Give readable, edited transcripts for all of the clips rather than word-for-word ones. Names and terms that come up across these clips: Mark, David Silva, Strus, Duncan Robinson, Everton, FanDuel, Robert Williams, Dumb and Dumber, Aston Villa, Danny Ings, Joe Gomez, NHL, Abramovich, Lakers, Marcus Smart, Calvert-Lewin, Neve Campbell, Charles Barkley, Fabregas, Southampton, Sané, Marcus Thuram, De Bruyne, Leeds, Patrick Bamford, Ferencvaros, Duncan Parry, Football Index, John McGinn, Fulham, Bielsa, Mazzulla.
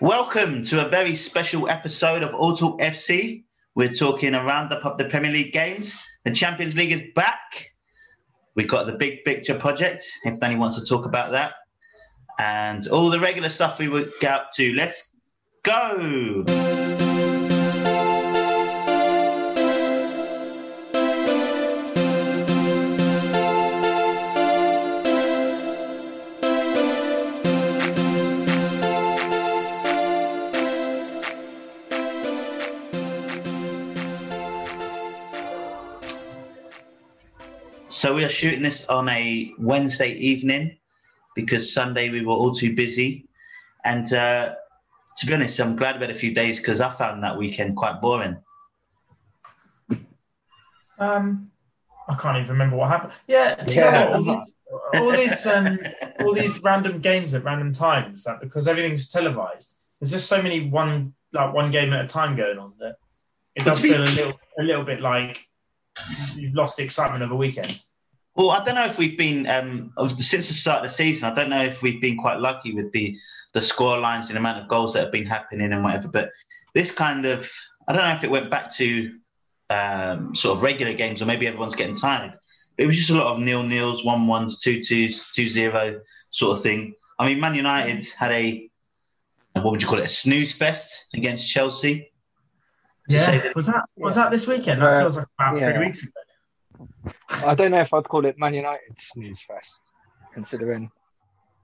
Welcome to a very special episode of All Talk FC. We're talking a roundup of the Premier League games. The Champions League is back. We've got the big picture project, if Danny wants to talk about that. And all the regular stuff we would get up to. Let's go! So we are shooting this on a Wednesday evening because Sunday we were all too busy. And to be honest, I'm glad we had a few days because I found that weekend quite boring. I can't even remember what happened. All these random games at random times, that because everything's televised. There's just so many one game at a time going on that it does feel a little bit like you've lost the excitement of a weekend. Well, I don't know if we've been, since the start of the season, I don't know if we've been quite lucky with the score lines and the amount of goals that have been happening and whatever, but this kind of, I don't know if it went back to sort of regular games or maybe everyone's getting tired. But it was just a lot of 0-0s, 1-1s, 2-2s, 2-0 sort of thing. I mean, Man United had a snooze fest against Chelsea. Was that this weekend? That feels like about 3 weeks ago. I don't know if I'd call it Man United's snooze fest, considering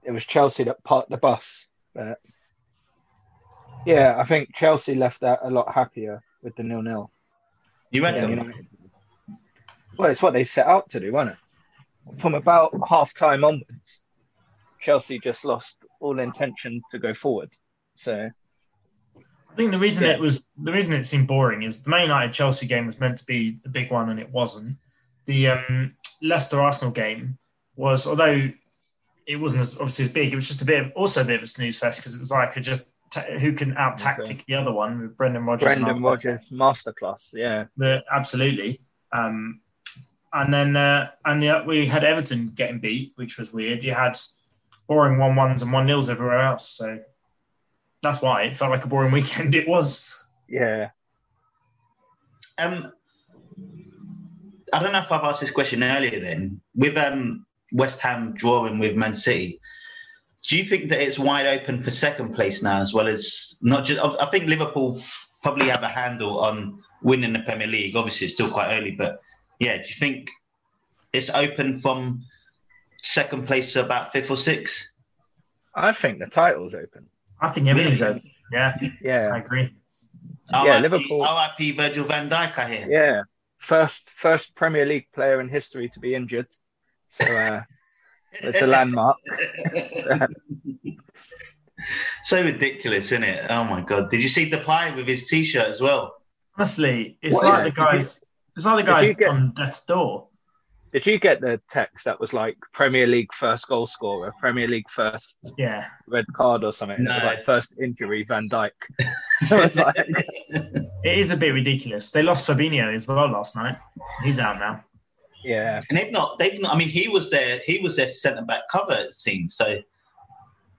it was Chelsea that parked the bus. But yeah, I think Chelsea left that a lot happier with the 0-0. You reckon? Well, it's what they set out to do, wasn't it? From about half-time onwards, Chelsea just lost all intention to go forward. So I think the reason it seemed boring is the Man United-Chelsea game was meant to be the big one and it wasn't. The Leicester-Arsenal game was, although it wasn't obviously as big, it was just a bit of a snooze fest because it was like who can out-tactic the other one with Brendan Rodgers. Brendan Rodgers masterclass, yeah. Absolutely. And then we had Everton getting beat, which was weird. You had boring 1-1s and 1-0s everywhere else, so that's why it felt like a boring weekend. It was. Yeah. I don't know if I've asked this question earlier then. With West Ham drawing with Man City, do you think that it's wide open for second place now as well as not just... I think Liverpool probably have a handle on winning the Premier League. Obviously, it's still quite early, but yeah, do you think it's open from second place to about fifth or sixth? I think the title's open. I think everything's open. Yeah. Yeah. I agree. Yeah, Liverpool. RIP Virgil van Dijk, I hear. Yeah. First Premier League player in history to be injured. So it's a landmark. So ridiculous, isn't it? Oh my God. Did you see Depay with his t-shirt as well? Honestly, it's like the guy's on death's door. Did you get the text that was like Premier League first goal scorer, Premier League first red card or something? No. It was like first injury, Van Dijk. It is a bit ridiculous. They lost Fabinho as well last night. He's out now. Yeah. And they've not, I mean, he was their centre-back cover, it seems. So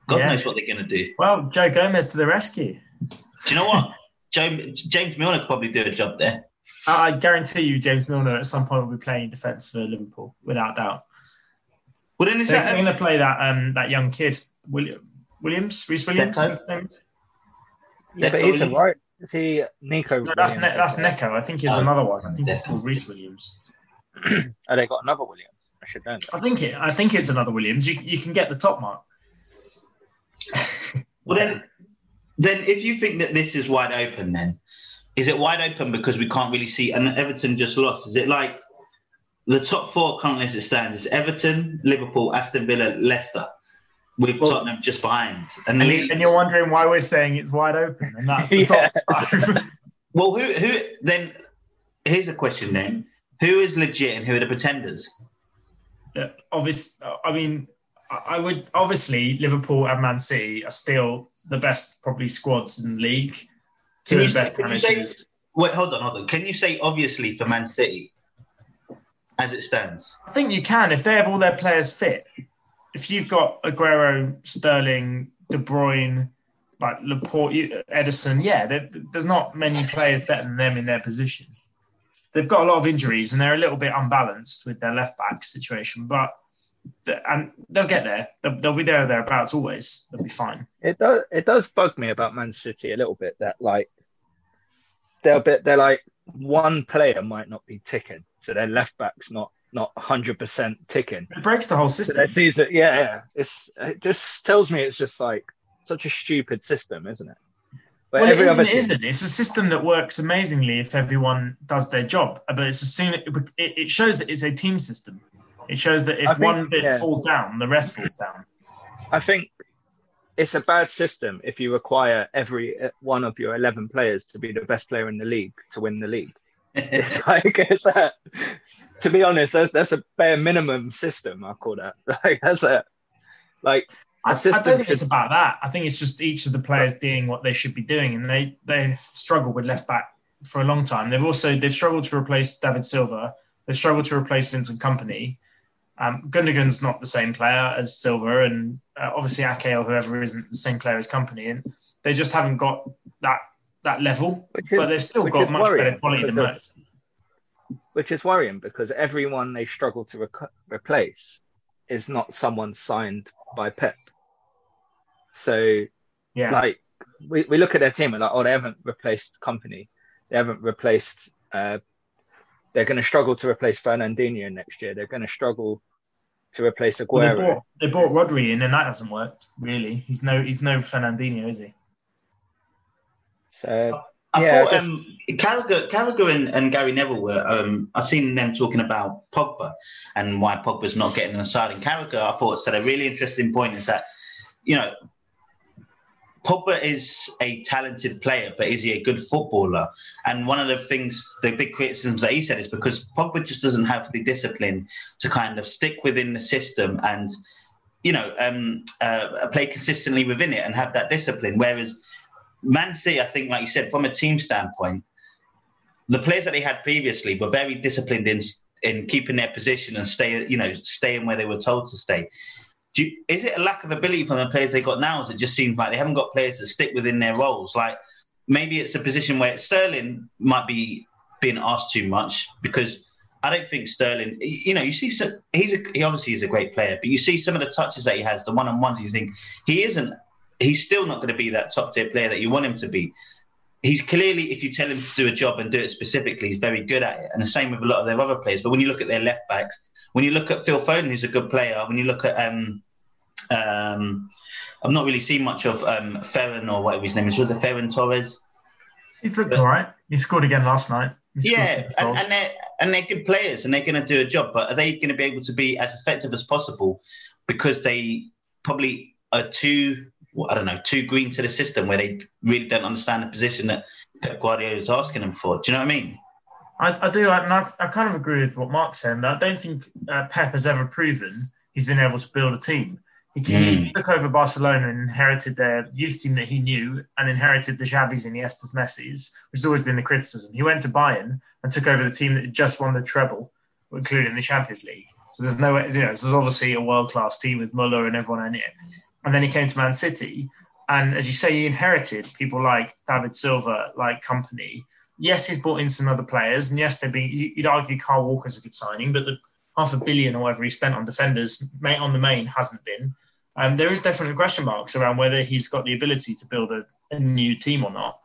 God knows what they're going to do. Well, Joe Gomez to the rescue. Do you know what? James Milner could probably do a job there. I guarantee you James Milner at some point will be playing defence for Liverpool, without doubt. Well, then they're going to play that young kid, Williams? Rhys Williams? Yeah, but he's a right. Is he Neco? No, that's Neco. I think he's another one. I think he's called Rhys Williams. Oh, they got another Williams. I should know that. I think it's another Williams. You can get the top mark. Well, then if you think that this is wide open, then is it wide open because we can't really see? And Everton just lost. Is it like the top four currently as it stands? It's Everton, Liverpool, Aston Villa, Leicester, with Tottenham just behind. And you're wondering why we're saying it's wide open, and that's the top five. Well, who then? Here's a question then: who is legit and who are the pretenders? Yeah, Obviously, Liverpool and Man City are still the best probably squads in the league. Two of the best managers. Wait, hold on. Can you say obviously for Man City as it stands? I think you can if they have all their players fit. If you've got Aguero, Sterling, De Bruyne, like Laporte, Edison, there's not many players better than them in their position. They've got a lot of injuries and they're a little bit unbalanced with their left-back situation, but and they'll get there. They'll be there or thereabouts always. They'll be fine. It does bug me about Man City a little bit that, like, they're like one player might not be ticking, so their left-back's not 100% ticking. It breaks the whole system. So their season, it just tells me it's just like such a stupid system, isn't it? But it isn't. It's a system that works amazingly if everyone does their job. But it shows that it's a team system. It shows that if one bit falls down, the rest falls down. I think it's a bad system if you require every one of your 11 players to be the best player in the league to win the league. To be honest, that's a bare minimum system. I call that. I don't think it's about that. I think it's just each of the players doing what they should be doing, and they've struggled with left back for a long time. They've struggled to replace David Silva. They've struggled to replace Vincent Kompany. Gundogan's not the same player as Silva, and obviously Ake or whoever isn't the same player as Kompany, and they just haven't got that level. But they've still got much better quality than most. Which is worrying because everyone they struggle to replace is not someone signed by Pep. So, we look at their team and like, they haven't replaced Kompany. They haven't replaced. They're going to struggle to replace Fernandinho next year. They're going to struggle to replace Aguero. Well, they brought Rodri in, and that hasn't worked really. He's no Fernandinho, is he? So Carragher and Gary Neville were. I've seen them talking about Pogba and why Pogba's not getting an aside. And Carragher, I thought, said a really interesting point is that Pogba is a talented player, but is he a good footballer? And one of the things, the big criticisms that he said is because Pogba just doesn't have the discipline to kind of stick within the system and, play consistently within it and have that discipline. Whereas Man City, I think, like you said, from a team standpoint, the players that they had previously were very disciplined in keeping their position and staying where they were told to stay. Is it a lack of ability from the players they got now? Or it just seems like they haven't got players that stick within their roles? Like maybe it's a position where Sterling might be being asked too much because I don't think Sterling. You see, he obviously is a great player, but you see some of the touches that he has, the one-on-ones. You think he isn't. He's still not going to be that top-tier player that you want him to be. He's clearly, if you tell him to do a job and do it specifically, he's very good at it. And the same with a lot of their other players. But when you look at their left backs, when you look at Phil Foden, who's a good player, when you look at I've not really seen much of Ferran or whatever his name is. Was it Ferran Torres? He's looked all right. He scored again last night. And they're good players and they're going to do a job. But are they going to be able to be as effective as possible because they probably are too green to the system where they really don't understand the position that Pep Guardiola is asking them for? Do you know what I mean? I do. I kind of agree with what Mark's saying. I don't think Pep has ever proven he's been able to build a team. He took over Barcelona and inherited their youth team that he knew and inherited the Xavis and the Iniestas, Messis, which has always been the criticism. He went to Bayern and took over the team that had just won the treble, including the Champions League. So there's no way, so there's obviously a world-class team with Müller and everyone in it. And then he came to Man City. And as you say, he inherited people like David Silva, like Kompany. Yes, he's brought in some other players. And yes, you'd argue Kyle Walker's a good signing, but the $500 million or whatever he spent on defenders on the main hasn't been. There is definitely question marks around whether he's got the ability to build a new team or not.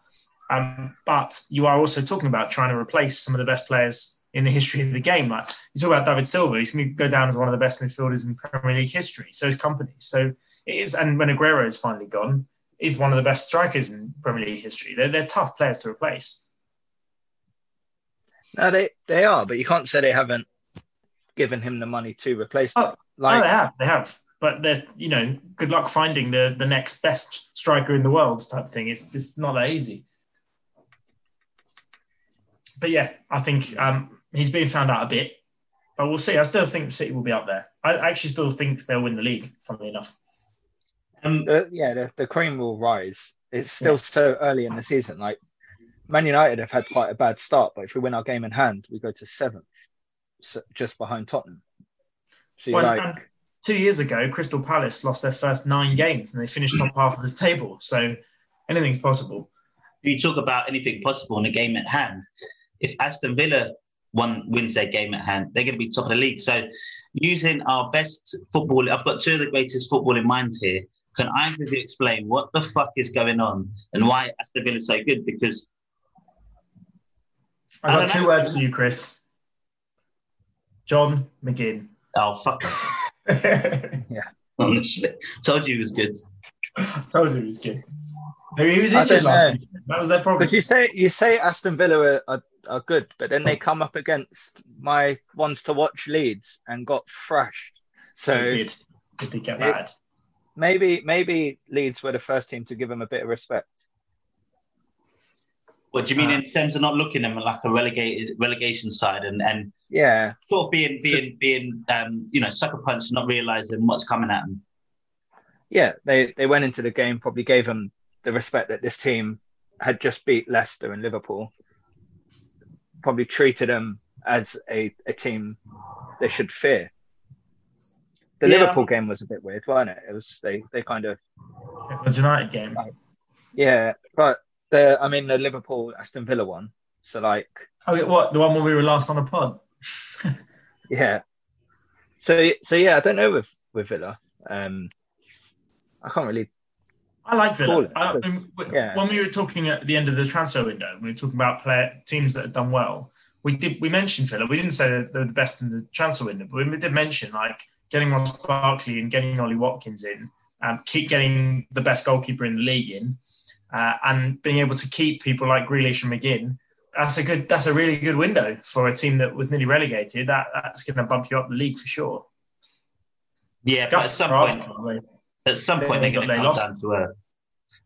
But you are also talking about trying to replace some of the best players in the history of the game. Like you talk about David Silva, he's going to go down as one of the best midfielders in Premier League history. So is Kompany. So it is, and when Aguero is finally gone, he's one of the best strikers in Premier League history. They're tough players to replace. No, they are, but you can't say they haven't given him the money to replace them. They have. But they're, good luck finding the next best striker in the world type thing. It's just not that easy. But yeah, I think he's been found out a bit. But we'll see. I still think City will be up there. I actually still think they'll win the league, funnily enough. The cream will rise. It's still so early in the season. Like Man United have had quite a bad start, but if we win our game in hand, we go to 7th, so just behind Tottenham. So 2 years ago, Crystal Palace lost their first 9 games and they finished top half of the table. So anything's possible. You talk about anything possible in a game at hand. If Aston Villa wins their game at hand, they're going to be top of the league. So using our best football, I've got two of the greatest footballing minds here. Can either of you explain what the fuck is going on and why Aston Villa is so good? Because I've got two words for you, Chris. John McGinn. Oh, fuck. Yeah. Honestly. Told you he was good. Told you he was good. I mean, he was injured last season. That was their problem. Because you say Aston Villa are good, but then they come up against my ones to watch Leeds and got thrashed. So did they get bad? Maybe Leeds were the first team to give them a bit of respect. What do you mean in terms of not looking at them like a relegation side and yeah, sort of being sucker punch, not realising what's coming at them? Yeah, they went into the game, probably gave them the respect that this team had just beat Leicester and Liverpool, probably treated them as a team they should fear. The Liverpool game was a bit weird, wasn't it? It was they kind of Sheffield United game. Yeah, but the Liverpool Aston Villa one. So the one where we were last on a pod? Yeah. So I don't know with Villa. I can't really. I like Villa. When we were talking at the end of the transfer window, we were talking about teams that had done well. We mentioned Villa. We didn't say that they were the best in the transfer window, but we did mention getting Ross Barkley and getting Ollie Watkins in, keep getting the best goalkeeper in the league in, and being able to keep people like Grealish and McGinn. That's a really good window for a team that was nearly relegated. That's going to bump you up the league for sure. Yeah, but at some point they're going to come down to earth.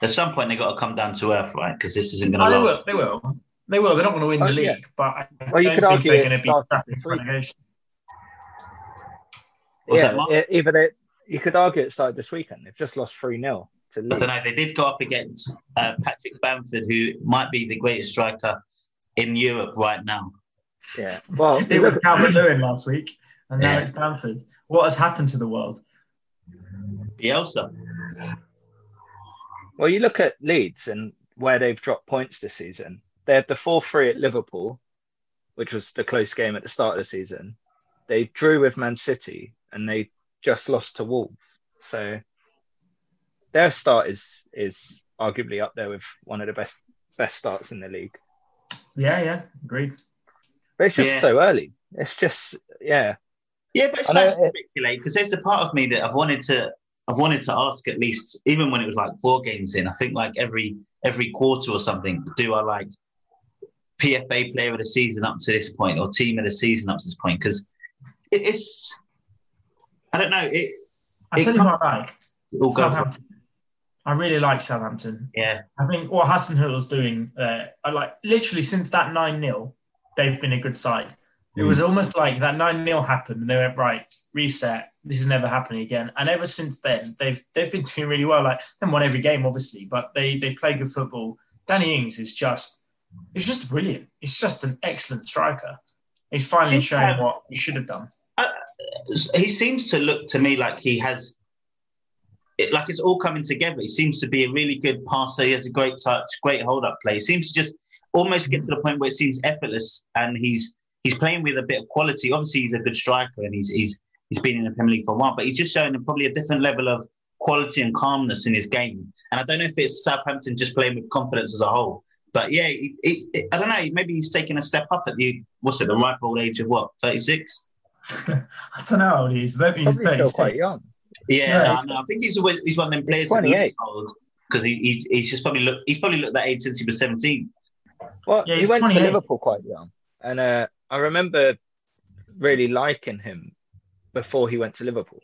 At some point they've got to come down to earth, right? Because this isn't going to last. They will. They're not going to win the league, but you could argue they're going to be trapped in relegation. You could argue it started this weekend. They've just lost 3-0 to Leeds. I don't know. They did go up against Patrick Bamford, who might be the greatest striker in Europe right now. Yeah. Well, it was Calvert-Lewin last week, and now it's Bamford. What has happened to the world? Bielsa. Well, you look at Leeds and where they've dropped points this season. They had the 4-3 at Liverpool, which was the close game at the start of the season. They drew with Man City and they just lost to Wolves. So their start is arguably up there with one of the best starts in the league. Yeah, agreed. But it's just so early. It's just Yeah, but it's nice to speculate because there's a part of me that I've wanted to ask, at least even when it was 4 games in. I think every quarter or something, do I PFA player of the season up to this point or team of the season up to this point? Because it's I don't know. I tell you what I like. Southampton. I really like Southampton. Yeah. I think what Hassan Hill's doing there, I literally since that 9-0, they've been a good side. It was almost like that 9-0 happened and they went, right, reset. This is never happening again. And ever since then, they've been doing really well. They won every game, obviously, but they play good football. Danny Ings is just brilliant. He's just an excellent striker. He's finally showing what he should have done. He seems to look to me like he has... it's all coming together. He seems to be a really good passer. He has a great touch, great hold-up play. He seems to just almost get to the point where it seems effortless and he's playing with a bit of quality. Obviously, he's a good striker and he's been in the Premier League for a while, but he's just showing probably a different level of quality and calmness in his game. And I don't know if it's Southampton just playing with confidence as a whole. But yeah, I don't know. Maybe he's taking a step up at the ripe old age of 36? I don't know how old he is. I don't think he's 30. Still quite young. Yeah, I think he's one of them players. 28. Because he's probably looked that age since he was 17. Well, yeah, he went to Liverpool quite young, and I remember really liking him before he went to Liverpool,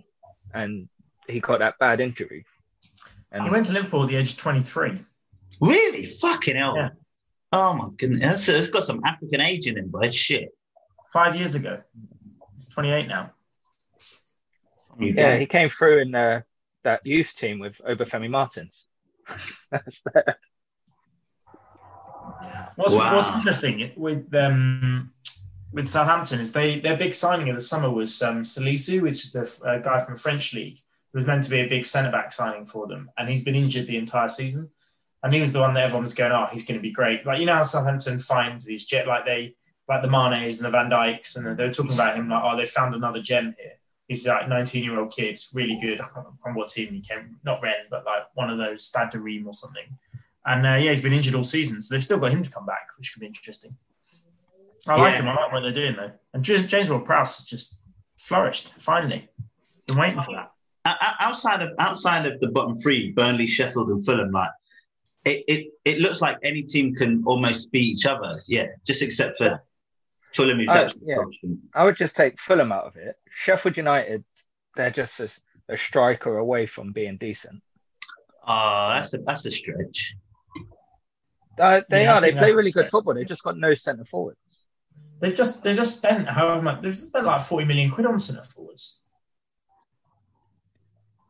and he got that bad injury. And he went to Liverpool at the age of 23. Really? Fucking hell. Yeah. Oh, my goodness. It's got some African age in him, but shit. 5 years ago. He's 28 now. Yeah, he came through in that youth team with Obafemi Martins. That's there. What's interesting with Southampton is their big signing of the summer was Salisu, which is the guy from the French League, who was meant to be a big centre-back signing for them, and he's been injured the entire season. and he was the one that everyone was going, oh, he's going to be great. Like, you know how Southampton find these jet, like the Manes and the Van Dykes, and they were talking about him like, oh, they found another gem here. He's like 19-year-old kid, really good. I can't remember what team he came, not Ren, but like one of those Stade de Reims or something. And yeah, he's been injured all season, so they've still got him to come back, which could be interesting. I like him. I like what they're doing though. And James Ward-Prowse has just flourished finally. Been waiting for that. Outside of the bottom three, Burnley, Sheffield, and Fulham, like it looks like any team can almost beat each other. Yeah, just except for Fulham. I would just take Fulham out of it. Sheffield United, they're just a striker away from being decent. That's a stretch. They play really good football. They've just got no centre forwards. They've just spent however much. They've spent like £40 million on centre forwards.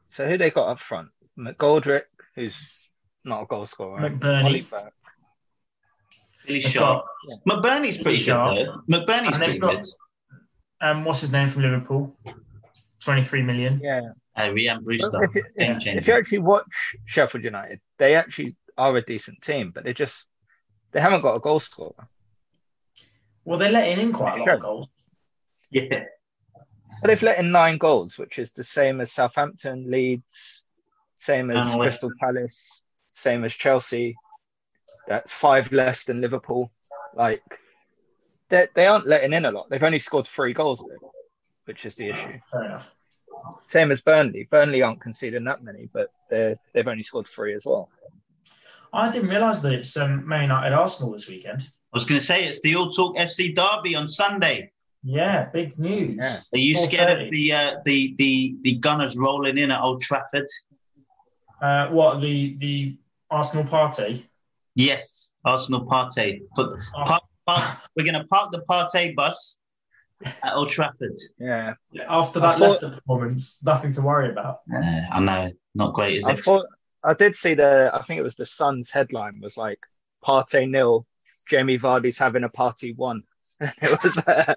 So who they got up front? McGoldrick, who's not a goal scorer. McBurney. Billy Sharp. Yeah. McBurney's pretty good though. McBurney's pretty good. What's his name from Liverpool? 23 million. Yeah. Rhian Brewster. If you actually watch Sheffield United, they actually are a decent team, but they haven't got a goal scorer. Well, they're letting in quite a lot of goals. Yeah. But they've let in 9 goals, which is the same as Southampton, Leeds, same as Crystal Palace, same as Chelsea. That's 5 less than Liverpool. Like, they aren't letting in a lot. They've only scored 3 goals, though, which is the issue. Fair enough. Same as Burnley. Burnley aren't conceding that many, but they've only scored 3 as well. I didn't realise that it's Man United Arsenal this weekend. I was going to say, it's the All Talk FC derby on Sunday. Yeah, big news. Yeah. Are you scared of the Gunners rolling in at Old Trafford? What, the Arsenal party? Yes, Arsenal party. We're going to park the party bus at Old Trafford. Yeah. After that Leicester performance, nothing to worry about. I know, not great, is it? I did see I think it was the Sun's headline was like, Partey nil, Jamie Vardy's having a party 1. It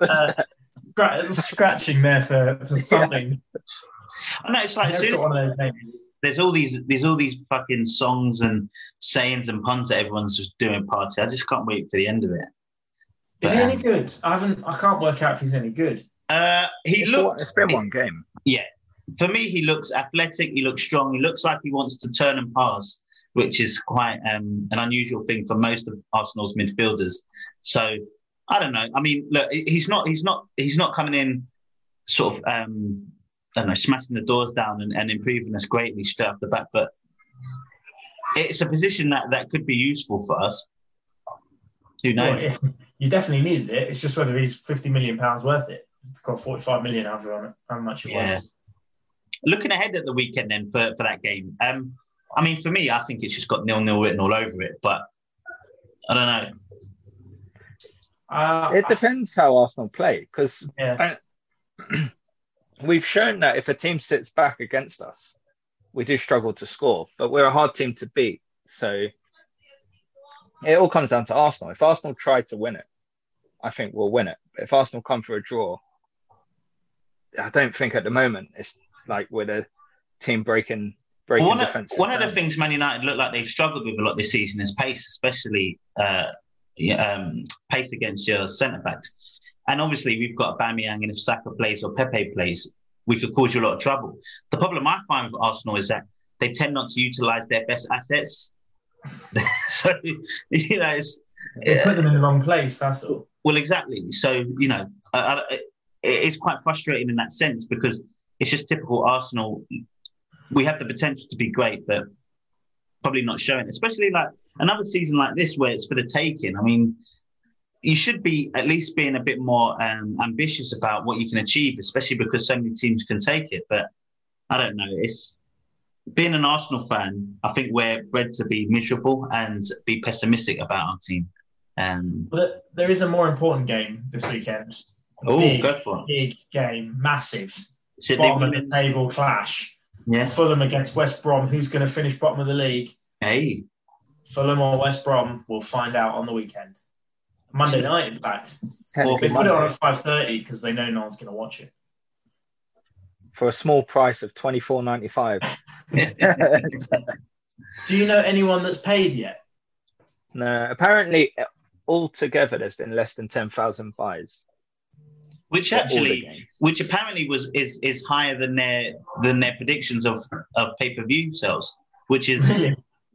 was scratching there for something. Yeah. I know, it's like one of those names. There's all these fucking songs and sayings and puns that everyone's just doing party. I just can't wait for the end of it. Is he any good? I can't work out if he's any good. It's been one game. Yeah, for me, he looks athletic. He looks strong. He looks like he wants to turn and pass, which is quite an unusual thing for most of Arsenal's midfielders. So I don't know. I mean, look, he's not coming in sort of smashing the doors down and improving us greatly straight off the bat, but it's a position that could be useful for us. Who knows? Yeah, you definitely needed it. It's just whether he's £50 million worth it. It's got 45 million how much it was. Looking ahead at the weekend then for that game. I mean, for me, I think it's just got 0-0 written all over it, but I don't know. It depends how Arsenal play, because we've shown that if a team sits back against us, we do struggle to score, but we're a hard team to beat. So it all comes down to Arsenal. If Arsenal try to win it, I think we'll win it. But if Arsenal come for a draw, I don't think at the moment it's like we're the team breaking defense. One of the things Man United look like they've struggled with a lot this season is pace, especially pace against your centre-backs. And obviously, we've got Aubameyang, and if Saka plays or Pepe plays, we could cause you a lot of trouble. The problem I find with Arsenal is that they tend not to utilise their best assets. So, you know... They put them in the wrong place, that's all. Well, exactly. So, you know, it's quite frustrating in that sense because it's just typical Arsenal. We have the potential to be great, but probably not showing, especially like another season like this where it's for the taking. I mean... You should be at least being a bit more ambitious about what you can achieve, especially because so many teams can take it. But I don't know. It's being an Arsenal fan, I think we're bred to be miserable and be pessimistic about our team. But there is a more important game this weekend. Oh, go for it. Big game, massive. Bottom of the table clash. Yeah. Fulham against West Brom. Who's going to finish bottom of the league? Hey. Fulham or West Brom, we'll find out on the weekend. Monday night, in fact. Well, they put it on at 5:30 because they know no one's going to watch it. For a small price of $24.95. Do you know anyone that's paid yet? No, apparently altogether there's been less than 10,000 buys. Which apparently is higher than their predictions of pay-per-view sales, which is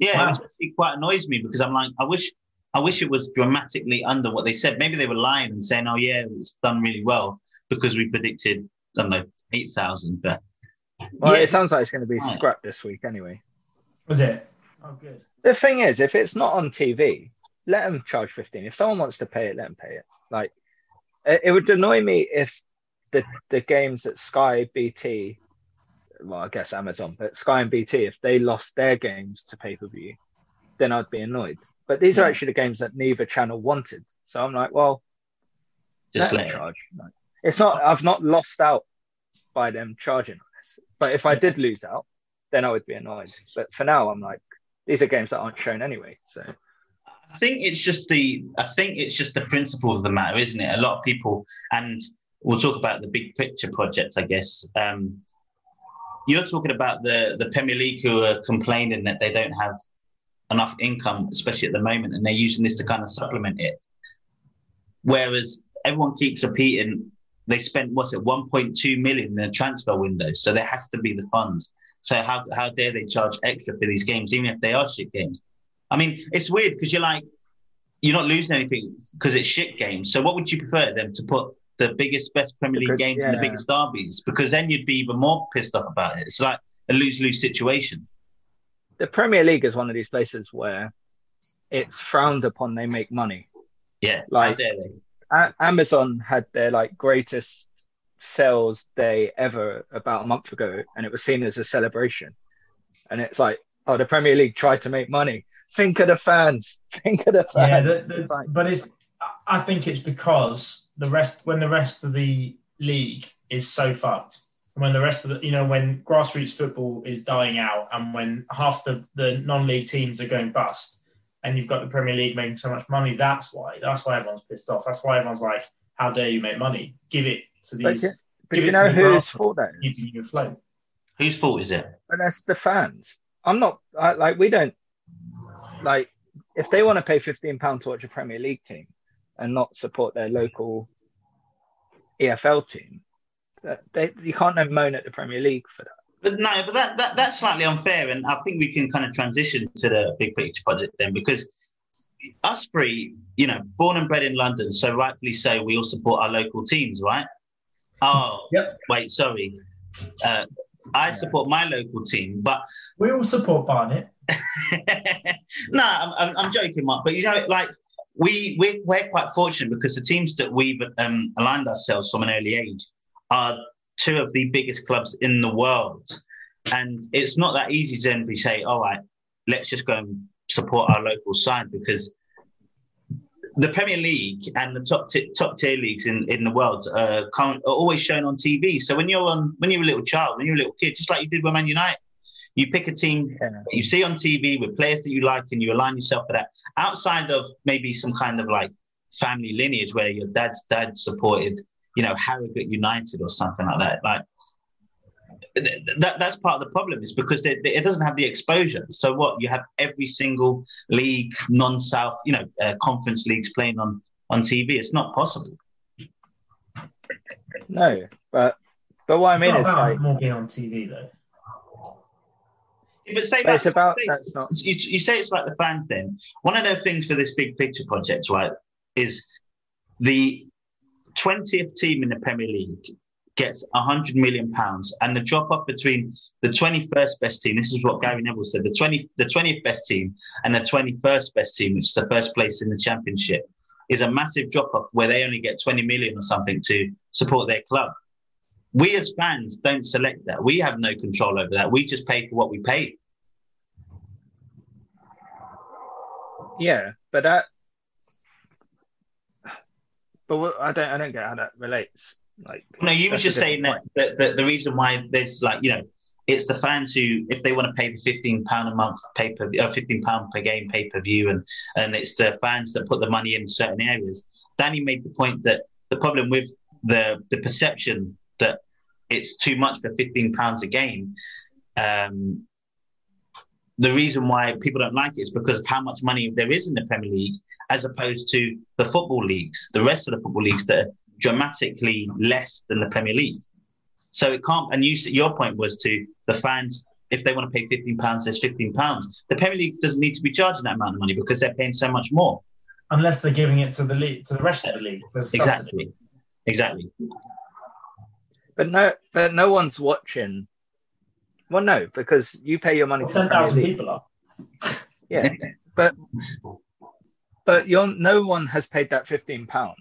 it quite annoys me, because I'm like, I wish it was dramatically under what they said. Maybe they were lying and saying, oh yeah, it's done really well because we predicted, I don't know, 8,000. But it sounds like it's going to be scrapped this week anyway. Was it? Oh, good. The thing is, if it's not on TV, let them charge 15. If someone wants to pay it, let them pay it. Like, it would annoy me if the games that Sky, BT, well, I guess Amazon, but Sky and BT, if they lost their games to pay-per-view, then I'd be annoyed. But these are actually the games that neither channel wanted. So I'm like, well, just let them charge. Like, it's not, I've not lost out by them charging on this. But if I did lose out, then I would be annoyed. But for now, I'm like, these are games that aren't shown anyway, so... I think it's just the principle of the matter, isn't it? A lot of people, and we'll talk about the big picture projects, I guess. You're talking about the Premier League, who are complaining that they don't have enough income, especially at the moment, and they're using this to kind of supplement it. Whereas everyone keeps repeating they spent 1.2 million in a transfer window, so there has to be the funds. So how dare they charge extra for these games, even if they are shit games? I mean, it's weird because you're like, you're not losing anything because it's shit games. So what would you prefer them to put the biggest, best Premier League games and the biggest derbies? Because then you'd be even more pissed off about it. It's like a lose-lose situation. The Premier League is one of these places where it's frowned upon they make money. Yeah, like, how dare they? Amazon had their greatest sales day ever about a month ago, and it was seen as a celebration. And it's like, oh, the Premier League tried to make money. Think of the fans. Think of the fans. Yeah, I think it's because when the rest of the league is so fucked, and when the rest of the, when grassroots football is dying out, and when half the non-league teams are going bust, and you've got the Premier League making so much money, that's why everyone's pissed off. That's why everyone's like, how dare you make money? Give it to these. But do you know whose fault that is? Keeping you afloat. Whose fault is it? And that's the fans. If they want to pay £15 to watch a Premier League team and not support their local EFL team, you can't then moan at the Premier League for that. But that's slightly unfair, and I think we can kind of transition to the big picture project then, because us three, born and bred in London, so rightfully so, we all support our local teams, right? Oh, yep. Wait, sorry. I support my local team, but... We all support Barnet. No, I'm joking, Mark. But we're quite fortunate because the teams that we've aligned ourselves from an early age are two of the biggest clubs in the world, and it's not that easy to then say, all right, let's just go and support our local side, because the Premier League and the top tier leagues in the world are always shown on TV. So when you're a little kid, just like you did with Man United. You pick a team that you see on TV with players that you like, and you align yourself for that. Outside of maybe some kind of family lineage where your dad's dad supported, Harrogate United or something like that. That's part of the problem, is because it doesn't have the exposure. So what? You have every single league, non-South, conference leagues playing on TV. It's not possible. No, but what I mean is more being on TV though. But say that's about that's not. You say it's like the fans. Then one of the things for this big picture project, right, is the 20th team in the Premier League gets £100 million, and the drop off between the 21st best team. This is what Gary Neville said: the 20th best team and the 21st best team, which is the first place in the Championship, is a massive drop off where they only get £20 million or something to support their club. We as fans don't select that. We have no control over that. We just pay for what we pay. Yeah, but I don't get how that relates. No, you were just saying that the reason why there's it's the fans who, if they want to pay the £15 a month £15 per game pay per view, and it's the fans that put the money in certain areas. Danny made the point that the problem with the perception that it's too much for £15 a game the reason why people don't like it is because of how much money there is in the Premier League as opposed to the football leagues, the rest of the football leagues that are dramatically less than the Premier League. So it can't, and you, your point was to the fans, if they want to pay £15, there's £15. The Premier League doesn't need to be charging that amount of money because they're paying so much more. Unless they're giving it to the league, to the rest of the league. Exactly. But no one's watching. Well, no, because you pay your money to 10,000 people are. Yeah, but no one has paid that £15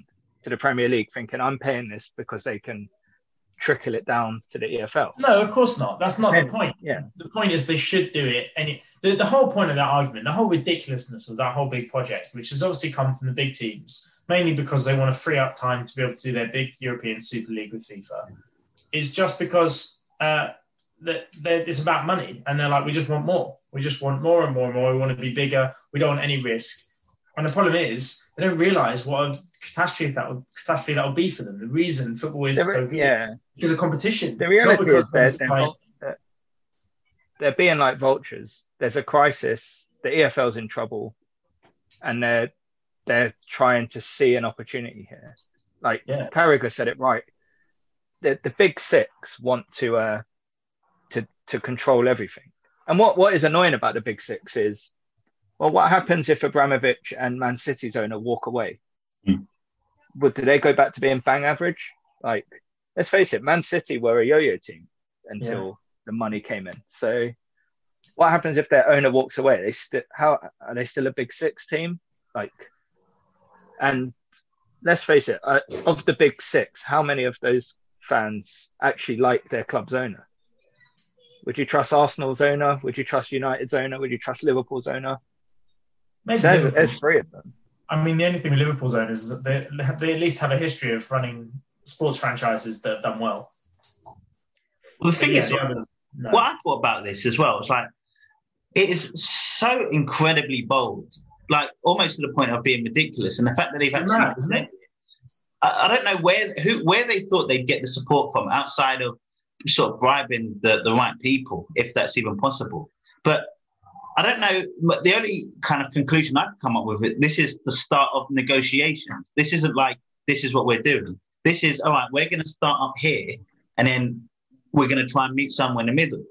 to the Premier League thinking I'm paying this because they can trickle it down to the EFL. No, of course not. That's not the point. Yeah. The point is they should do it. And the whole point of that argument, the whole ridiculousness of that whole big project, which has obviously come from the big teams, mainly because they want to free up time to be able to do their big European Super League with FIFA, is just because it's about money. And they're like, we just want more. We just want more and more and more. We want to be bigger. We don't want any risk. And the problem is they don't realise what a catastrophe that will be for them. The reason football is so good because of competition. The reality is they're being like vultures. There's a crisis. The EFL's in trouble. And they're trying to see an opportunity here. Like Carragher said it right. The big six want to control everything. And what is annoying about the big six is, well, what happens if Abramovich and Man City's owner walk away? Mm. Do they go back to being bang average? Like, let's face it, Man City were a yo-yo team until the money came in. So what happens if their owner walks away? How are they still a big six team? Like, and let's face it, of the big six, how many of those fans actually like their club's owner? Would you trust Arsenal's owner? Would you trust United's owner? Would you trust Liverpool's owner? Maybe so there's three of them. I mean, the only thing with Liverpool's owners is that they at least have a history of running sports franchises that have done well. Well, the thing is, what I thought about this as well, it's like, it is so incredibly bold, like almost to the point of being ridiculous. And the fact that they've actually... Mad, isn't it? I don't know where they thought they'd get the support from outside of sort of bribing the right people, if that's even possible. But I don't know. The only kind of conclusion I can come up with, this is the start of negotiations. This isn't like, this is what we're doing. This is, all right, we're going to start up here and then we're going to try and meet somewhere in the middle.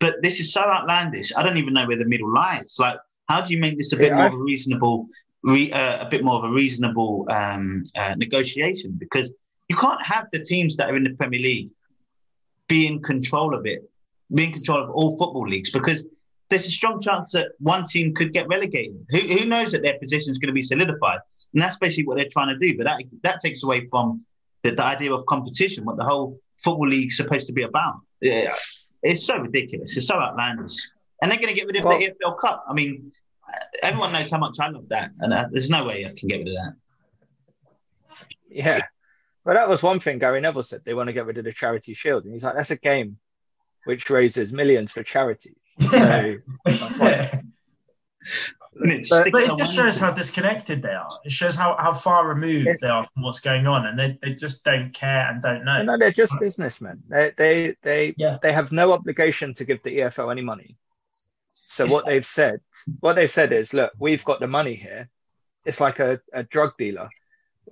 But this is so outlandish. I don't even know where the middle lies. Like, how do you make this a bit more of a reasonable negotiation? Because you can't have the teams that are in the Premier League be in control of it, be in control of all football leagues, because there's a strong chance that one team could get relegated. Who knows that their position is going to be solidified? And that's basically what they're trying to do. But that takes away from the idea of competition, what the whole football league's supposed to be about. Yeah. It's so ridiculous. It's so outlandish. And they're going to get rid of the EFL Cup. I mean, everyone knows how much I love that. And there's no way I can get rid of that. Yeah. But that was one thing Gary Neville said. They want to get rid of the Charity Shield. And he's like, that's a game which raises millions for charity. So, but it just shows how disconnected they are. It shows how far removed they are from what's going on, and they just don't care and don't know. No, they're just businessmen. They have no obligation to give the EFL any money. So what they've said is, look, we've got the money here. It's like a drug dealer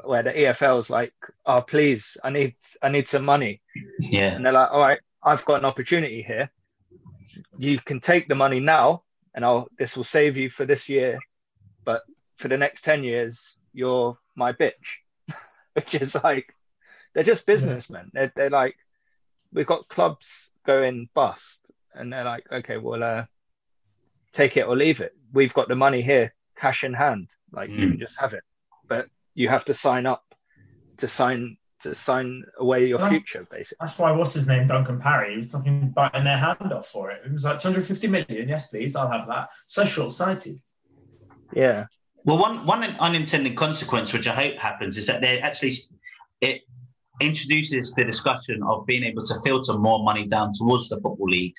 where the EFL's like, oh please, I need some money. Yeah. And they're like, all right, I've got an opportunity here. You can take the money now, and this will save you for this year, but for the next 10 years, you're my bitch. Which is like, they're just businessmen. They're like, we've got clubs going bust, and they're like, okay, well, take it or leave it. We've got the money here, cash in hand. Like you can just have it, but you have to sign up to sign away your future, basically. That's why what's his name, Duncan Parry, he was talking biting their hand off for it. It was like 250 million, yes please, I'll have that. So short-sighted. Yeah. Well, one unintended consequence, which I hope happens, is that it introduces the discussion of being able to filter more money down towards the football league.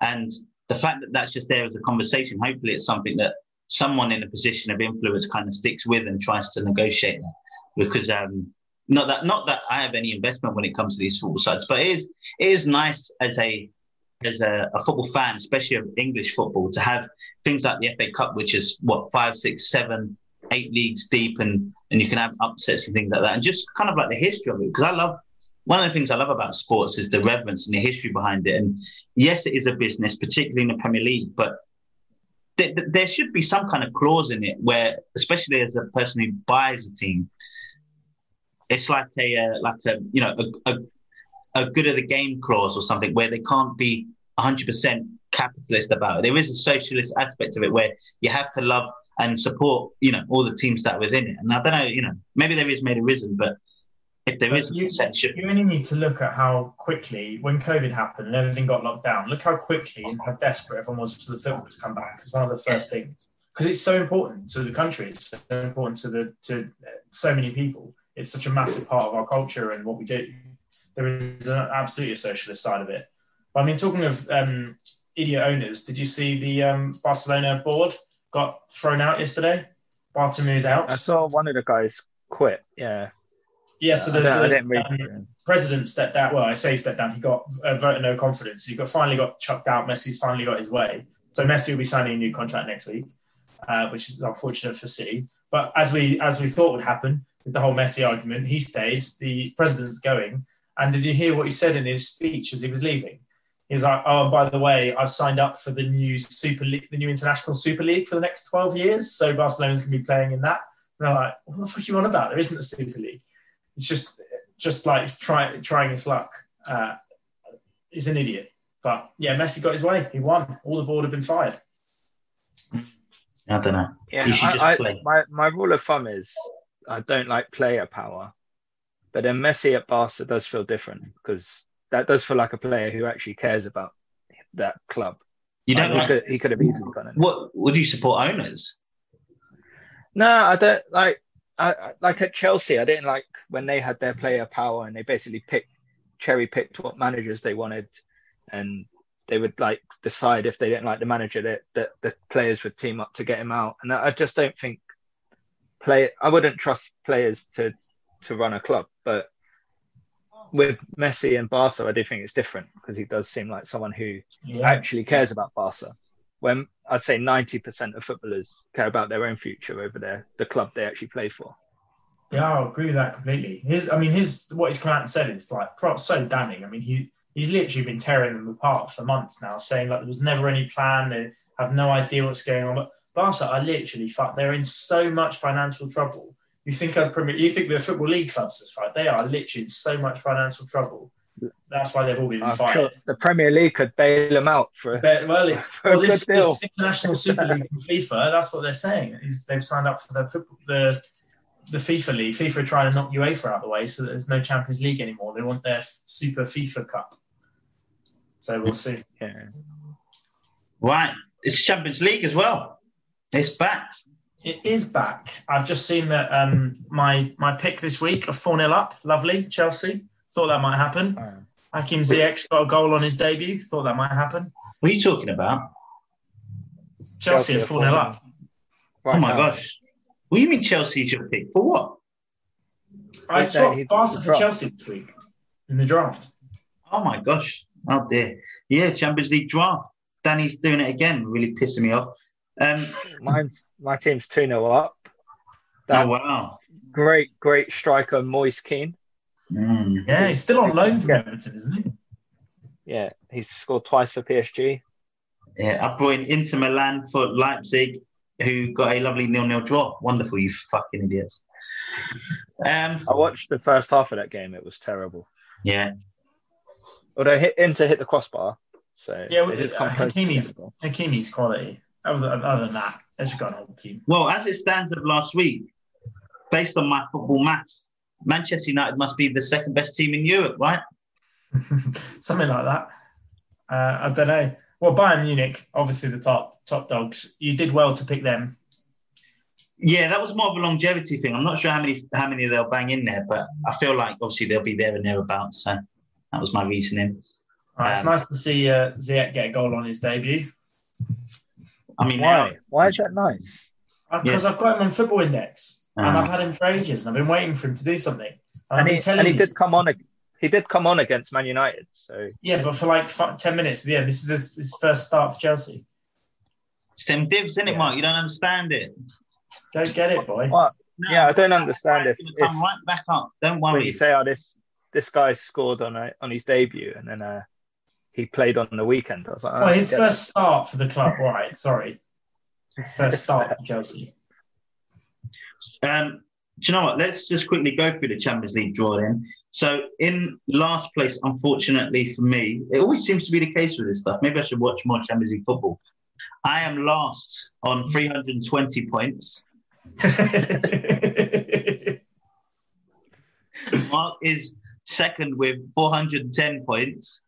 And the fact that that's just there as a conversation, hopefully it's something that someone in a position of influence kind of sticks with and tries to negotiate that. Because, not that I have any investment when it comes to these football sides, but it is nice as a as a football fan, especially of English football, to have things like the FA Cup, which is, what, 5, 6, 7, 8 leagues deep, and you can have upsets and things like that. And just kind of like the history of it, because I love, one of the things I love about sports is the reverence and the history behind it. And yes, it is a business, particularly in the Premier League, but there should be some kind of clause in it where, especially as a person who buys a team, it's like a good of the game clause or something where they can't be 100% capitalist about it. There is a socialist aspect of it where you have to love and support, you know, all the teams that are within it. And I don't know, you know, maybe there is, maybe there isn't, but if there is, you really need to look at how quickly, when COVID happened and everything got locked down, look how quickly and how desperate everyone was for the football to come back. It's one of the first things, because it's so important to the country. It's so important to so many people. It's such a massive part of our culture and what we do. There is absolutely a socialist side of it. But I mean, talking of idiot owners, did you see the Barcelona board got thrown out yesterday? Bartomeu's out. I saw one of the guys quit, yeah. Yeah, so the president stepped down. Well, I say stepped down. He got a vote of no confidence. He finally got chucked out. Messi's finally got his way. So Messi will be signing a new contract next week, which is unfortunate for City. But as we thought would happen with the whole Messi argument, he stays. The president's going. And did you hear what he said in his speech as he was leaving? He was like, "Oh, and by the way, I've signed up for the new Super League, the new International Super League for the next 12 years. So Barcelona's going to be playing in that." And they're like, "What the fuck are you on about? There isn't a Super League." It's just like trying his luck. He's an idiot. But yeah, Messi got his way. He won. All the board have been fired. I don't know. Yeah, my rule of thumb is I don't like player power. But then Messi at Barca does feel different, because that does feel like a player who actually cares about that club. You don't like, he could have easily gone in. What would you support, owners? No, I don't like. I, like at Chelsea, I didn't like when they had their player power and they basically cherry picked what managers they wanted, and they would like decide if they didn't like the manager that the players would team up to get him out. And I just don't think I wouldn't trust players to run a club. But with Messi and Barca, I do think it's different, because he does seem like someone who actually cares about Barca. When I'd say 90% of footballers care about their own future over the club they actually play for. Yeah, I agree with that completely. What his client said is like so damning. I mean, he's literally been tearing them apart for months now, saying like there was never any plan, they have no idea what's going on. But Barca are literally fucked. They're in so much financial trouble. You think the football league clubs is right? They are literally in so much financial trouble. That's why they've all been fired. Sure the Premier League could bail them out for a good deal. International Super League and FIFA. That's what they're saying. They've signed up for the FIFA League. FIFA are trying to knock UEFA out of the way so that there's no Champions League anymore. They want their Super FIFA Cup. So we'll see. Yeah. Right, it's Champions League as well. It's back. It is back. I've just seen that my pick this week, a 4-0 up. Lovely, Chelsea. Thought that might happen. Hakim Ziyech got a goal on his debut. Thought that might happen. What are you talking about? Chelsea are 4-0 up. Right oh, my now. Gosh. What do you mean Chelsea is your pick? For what? I swapped Barca for Chelsea this week in the draft. Oh, my gosh. Oh, dear. Yeah, Champions League draft. Danny's doing it again, really pissing me off. My team's 2-0 up. That oh, wow. Great striker, Moise Keane. Yeah, he's still on loan from Everton, isn't he? Yeah, he's scored twice for PSG. Yeah, I brought in Inter Milan for Leipzig, who got a lovely 0-0 draw. Wonderful, you fucking idiots. I watched the first half of that game. It was terrible. Yeah. Although Inter hit the crossbar. So yeah, Hakimi's quality. Other than that, it's got an old team. Well, as it stands of last week, based on my football maths, Manchester United must be the second best team in Europe, right? Something like that. I don't know. Well, Bayern Munich, obviously the top dogs. You did well to pick them. Yeah, that was more of a longevity thing. I'm not sure how many they'll bang in there, but I feel like obviously they'll be there and thereabouts. So that was my reasoning. Right, it's nice to see Ziyech get a goal on his debut. I mean, why is that nice? Because I've got him on Football Index. And I've had him for ages, and I've been waiting for him to do something. And he did come on. He did come on against Man United, so... Yeah, but for like 10 minutes. Yeah, this is his first start for Chelsea. It's them divs, isn't it, Mark? You don't understand it. Don't get it, boy. Well, no, yeah, I don't understand it. Come right back up. Don't worry. You say, oh, this guy scored on his debut, and then he played on the weekend. I was like, oh, well, his first start for the club, right? Sorry. His first start for Chelsea. Do you know what? Let's just quickly go through the Champions League draw then. So in last place, unfortunately for me, it always seems to be the case with this stuff. Maybe I should watch more Champions League football. I am last on 320 points. Mark is second with 410 points.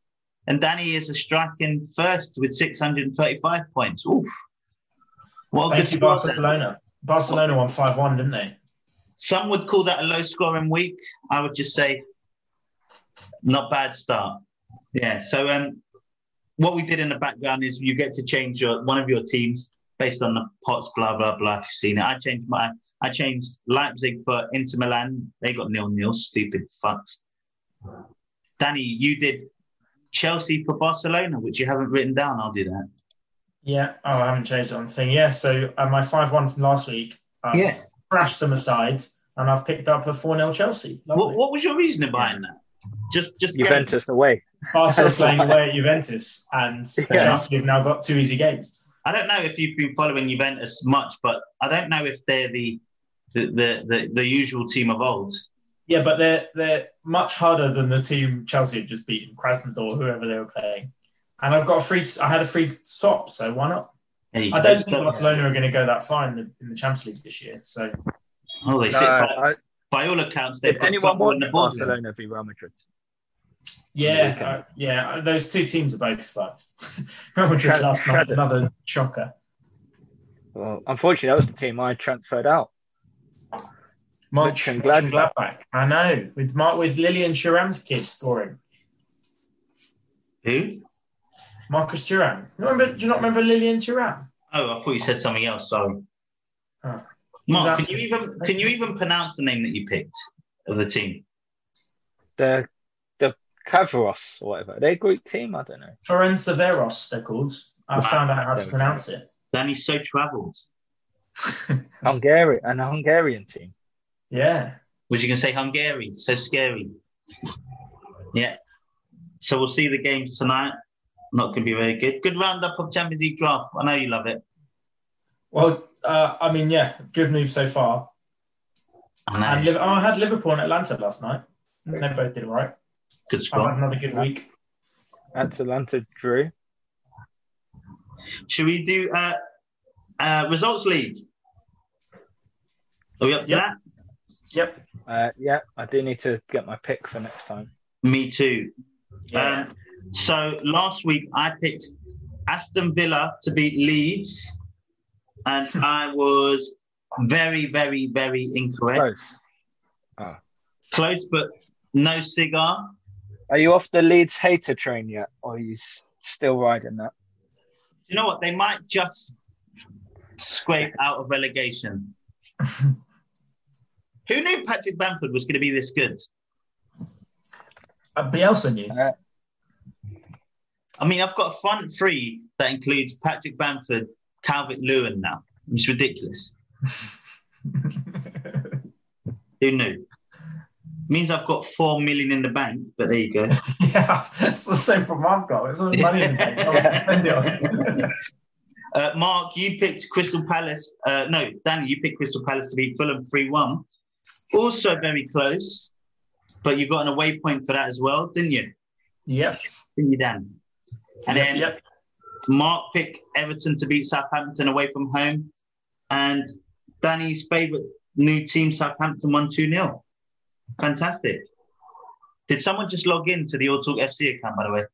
And Danny is a striking first with 635 points. Oof. Well, thank you, Barcelona. Barcelona won 5-1, didn't they? Some would call that a low-scoring week. I would just say, not bad start. Yeah, so what we did in the background is you get to change one of your teams based on the pots, blah, blah, blah. You've seen it. I changed Leipzig for Inter Milan. They got 0-0, stupid fucks. Danny, you did Chelsea for Barcelona, which you haven't written down. I'll do that. Yeah, I haven't changed one thing. Yeah, so my 5-1 from last week. Yes. Crashed them aside, and I've picked up a 4-0 Chelsea. What was your reasoning behind that? Just Juventus away. Arsenal playing away at Juventus, and Chelsea have now got two easy games. I don't know if you've been following Juventus much, but I don't know if they're the usual team of old. Yeah, but they're much harder than the team Chelsea have just beaten, Krasnodar, whoever they were playing. And I've got I had a free swap, so why not? Hey, I don't think Barcelona are going to go that far in the Champions League this year. So, by all accounts, they've got anyone more than Barcelona v Real Madrid. Yeah, those two teams are both fucked. Real Madrid last night, another shocker. Well, unfortunately, that was the team I transferred out. Mönchengladbach. I know, with Lilian Thuram's kid scoring. Who? Marcus Thuram. Do you not remember Lilian Thuram? Oh, I thought you said something else. Sorry. Oh, Mark, exactly. Can you even pronounce the name that you picked of the team? The Cavaros or whatever. Are they a Greek team? I don't know. Ferencvaros, they're called. I found out how to pronounce it. Danny's so travelled. Hungarian, and a Hungarian team. Yeah. Was you going to say Hungary? So scary. Yeah. So we'll see the games tonight. Not going to be very good. Good roundup of Champions League draft. I know you love it. Well, good move so far. I know. I had Liverpool and Atlanta last night. They both did all right. Good score. I've had another good week. Atlanta drew. Should we do Results League? Are we up to that? Yep. I do need to get my pick for next time. Me too. Yeah. So last week I picked Aston Villa to beat Leeds, and I was very, very, very incorrect. Close, but no cigar. Are you off the Leeds hater train yet, or are you still riding that? You know what? They might just scrape out of relegation. Who knew Patrick Bamford was going to be this good? Bielsa knew. I mean, I've got a front three that includes Patrick Bamford, Calvert-Lewin now. It's ridiculous. Who knew? Means I've got 4 million in the bank, but there you go. Yeah, that's the same problem I've got. It's all money in the bank. Mark, you picked Crystal Palace. Danny, you picked Crystal Palace to beat Fulham 3-1. Also very close, but you got an away point for that as well, didn't you? Yep. Didn't you, Dan? And then Mark picked Everton to beat Southampton away from home. And Danny's favourite new team, Southampton, won 2-0. Fantastic. Did someone just log in to the AllTalk FC account, by the way?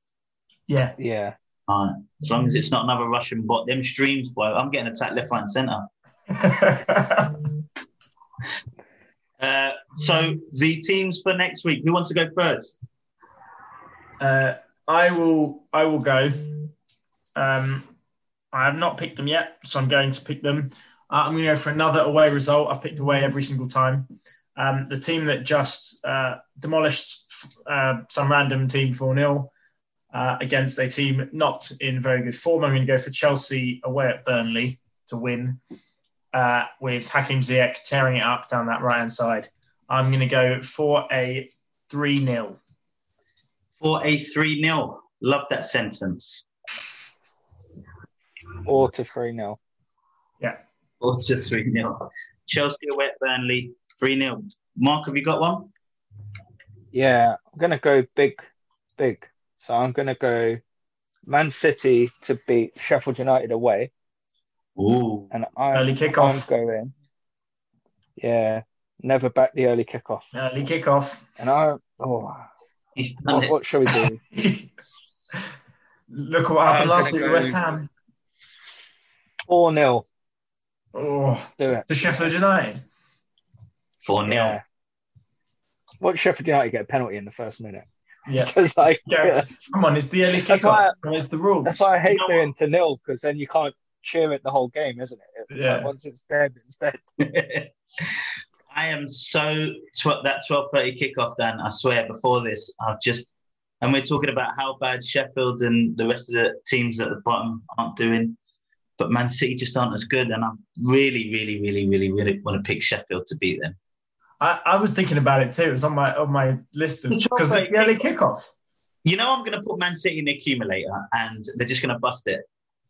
Yeah. Yeah. All right. As long as it's not another Russian bot. Them streams, boy. I'm getting attacked left, right and centre. So the teams for next week. Who wants to go first? I will go. I have not picked them yet, so I'm going to pick them. I'm going to go for another away result. I've picked away every single time. The team that just demolished some random team 4-0 against a team not in very good form. I'm going to go for Chelsea away at Burnley to win with Hakim Ziyech tearing it up down that right-hand side. I'm going to go for a 3-0. For a 3-0. Love that sentence. Or to 3-0. Yeah. Or to 3-0. Chelsea away at Burnley, 3-0. Mark, have you got one? Yeah, I'm going to go big. So I'm going to go Man City to beat Sheffield United away. Ooh. And early kickoff. I'm going. Yeah, never back the early kickoff. Early kickoff. And what shall we do? Look what happened last week at West Ham. 4-0. Let's do it. The Sheffield United. 4-0. Yeah. What Sheffield United get a penalty in the first minute? Yeah. Come on, it's the early kickoff. It's the rules. That's why I hate doing to nil, because then you can't cheer it the whole game, isn't it? It's like once it's dead, it's dead. I am so that 12:30 kickoff, Dan. I swear, before this, and we're talking about how bad Sheffield and the rest of the teams at the bottom aren't doing, but Man City just aren't as good. And I really, really, really, really, really want to pick Sheffield to beat them. I was thinking about it too. It was on my list because it's the early kickoff. You know, I'm going to put Man City in the accumulator, and they're just going to bust it.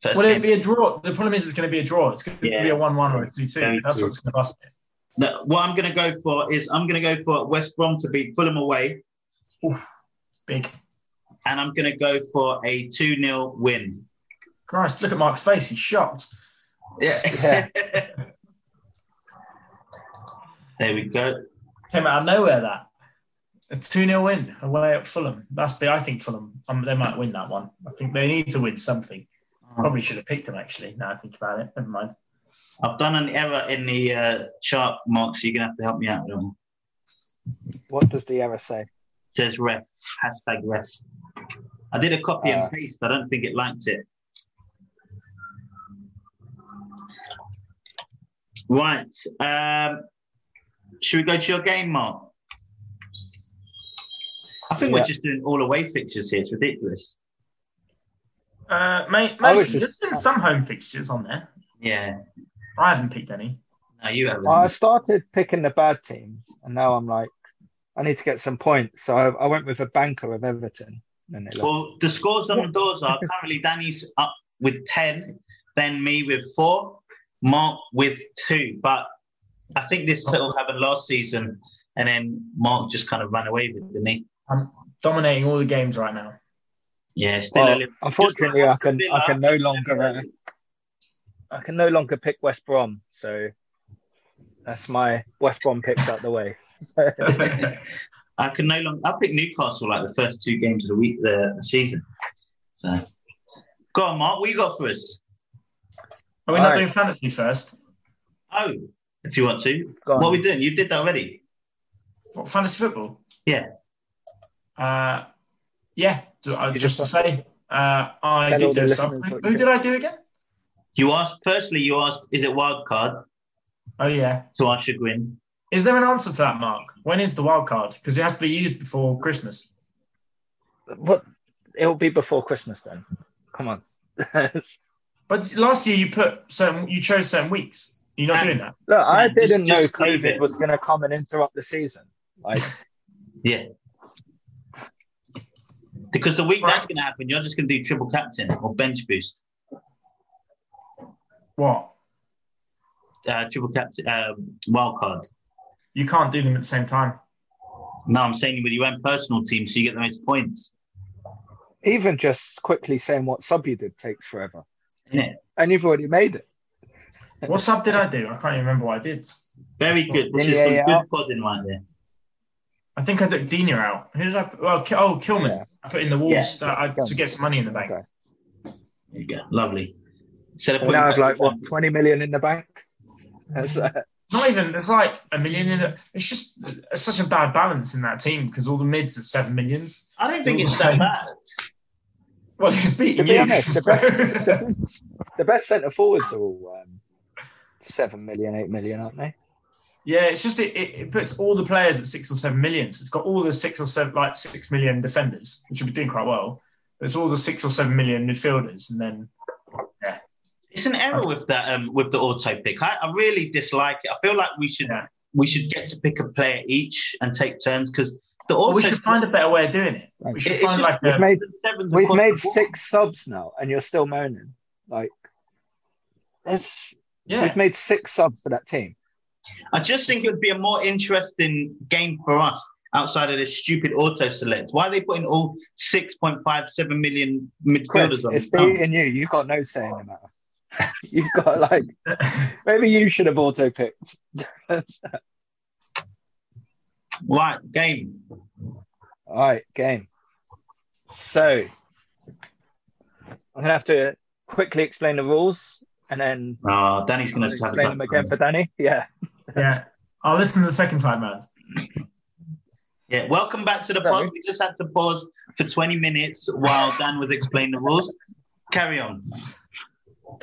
Well, it'd be a draw. The problem is it's going to be a draw. It's going to be a 1-1 or a 2-2. That's what's going to bust it. No, what I'm going to go for is West Brom to beat Fulham away. Oof, big. And I'm going to go for a 2-0 win. Christ, look at Mark's face. He's shocked. Yeah. There we go. Came out of nowhere, that. A 2-0 win away at Fulham. I think Fulham, they might win that one. I think they need to win something. Probably should have picked them, actually, now I think about it. Never mind. I've done an error in the chart, Mark, so you're going to have to help me out with them. What does the error say? It says ref. #ref. I did a copy and paste. I don't think it liked it. Right. Should we go to your game, Mark? I think we're just doing all away fixtures here. It's ridiculous. There's been some home fixtures on there. Yeah. I haven't picked any. No, you haven't. I started picking the bad teams, and now I'm like, I need to get some points. So I went with a banker of Everton. And the scores on the doors are currently Danny's up with 10, then me with 4, Mark with 2. But I think this sort of happened last season, and then Mark just kind of ran away with it, didn't he? I'm dominating all the games right now. Yeah, unfortunately, I can no longer pick West Brom, so that's my West Brom picks out the way. I pick Newcastle like the first 2 games of the week, the season. So, go on, Mark. What you got for us? Are we not doing fantasy first? Oh, if you want to. What are we doing? You did that already. What, fantasy football? Yeah. Yeah. I did do something. Who did I do again? You asked, is it wild card? Oh, yeah. So I should win. Is there an answer to that, Mark? When is the wild card? Because it has to be used before Christmas. What? It'll be before Christmas then. Come on. But last year you chose certain weeks. You're not doing that. Look, I didn't know COVID was going to come and interrupt the season. Like, yeah. Because the week that's going to happen, you're just going to do triple captain or bench boost. What? Triple captain, wild card. You can't do them at the same time. No, I'm saying with your own personal team, so you get the most points. Even just quickly saying what sub you did takes forever. Isn't it? And you've already made it. What sub did I do? I can't even remember what I did. Very good. This is some good podding right there. I think I took Dina out. Who did I put? Kilman. Yeah. I put in the Wolves to get some money in the bank. Okay. There you go. Lovely. So now I have like, what, 20 million in the bank? That's not even, there's like a million in it. It's just such a bad balance in that team because all the mids are 7 millions. I don't think it's that bad. Well, it's beating you. The best centre forwards are all 7 million, 8 million, aren't they? Yeah, it's just it puts all the players at 6 or 7 million. So it's got all the 6 million defenders, which would be doing quite well. But it's all the 6 or 7 million midfielders, and then yeah, it's an error with that with the auto pick. I really dislike it. I feel like we should get to pick a player each and take turns because the auto. Well, we should find a better way of doing it. We should find just, like we've made 6 subs now, and you're still moaning like this. Yeah, we've made 6 subs for that team. I just think it would be a more interesting game for us outside of this stupid auto-select. Why are they putting all 6.57 million midfielders Chris, on? It's me and you. You've got no say in the matter. You've got, like... maybe you should have auto-picked. Right, game. All right, game. So, I'm going to have to quickly explain the rules. And then Danny's going to explain them again for Danny. Yeah. Yeah. I'll listen the second time, man. Yeah. Welcome back to the pod. We just had to pause for 20 minutes while Dan was explaining the rules. Carry on.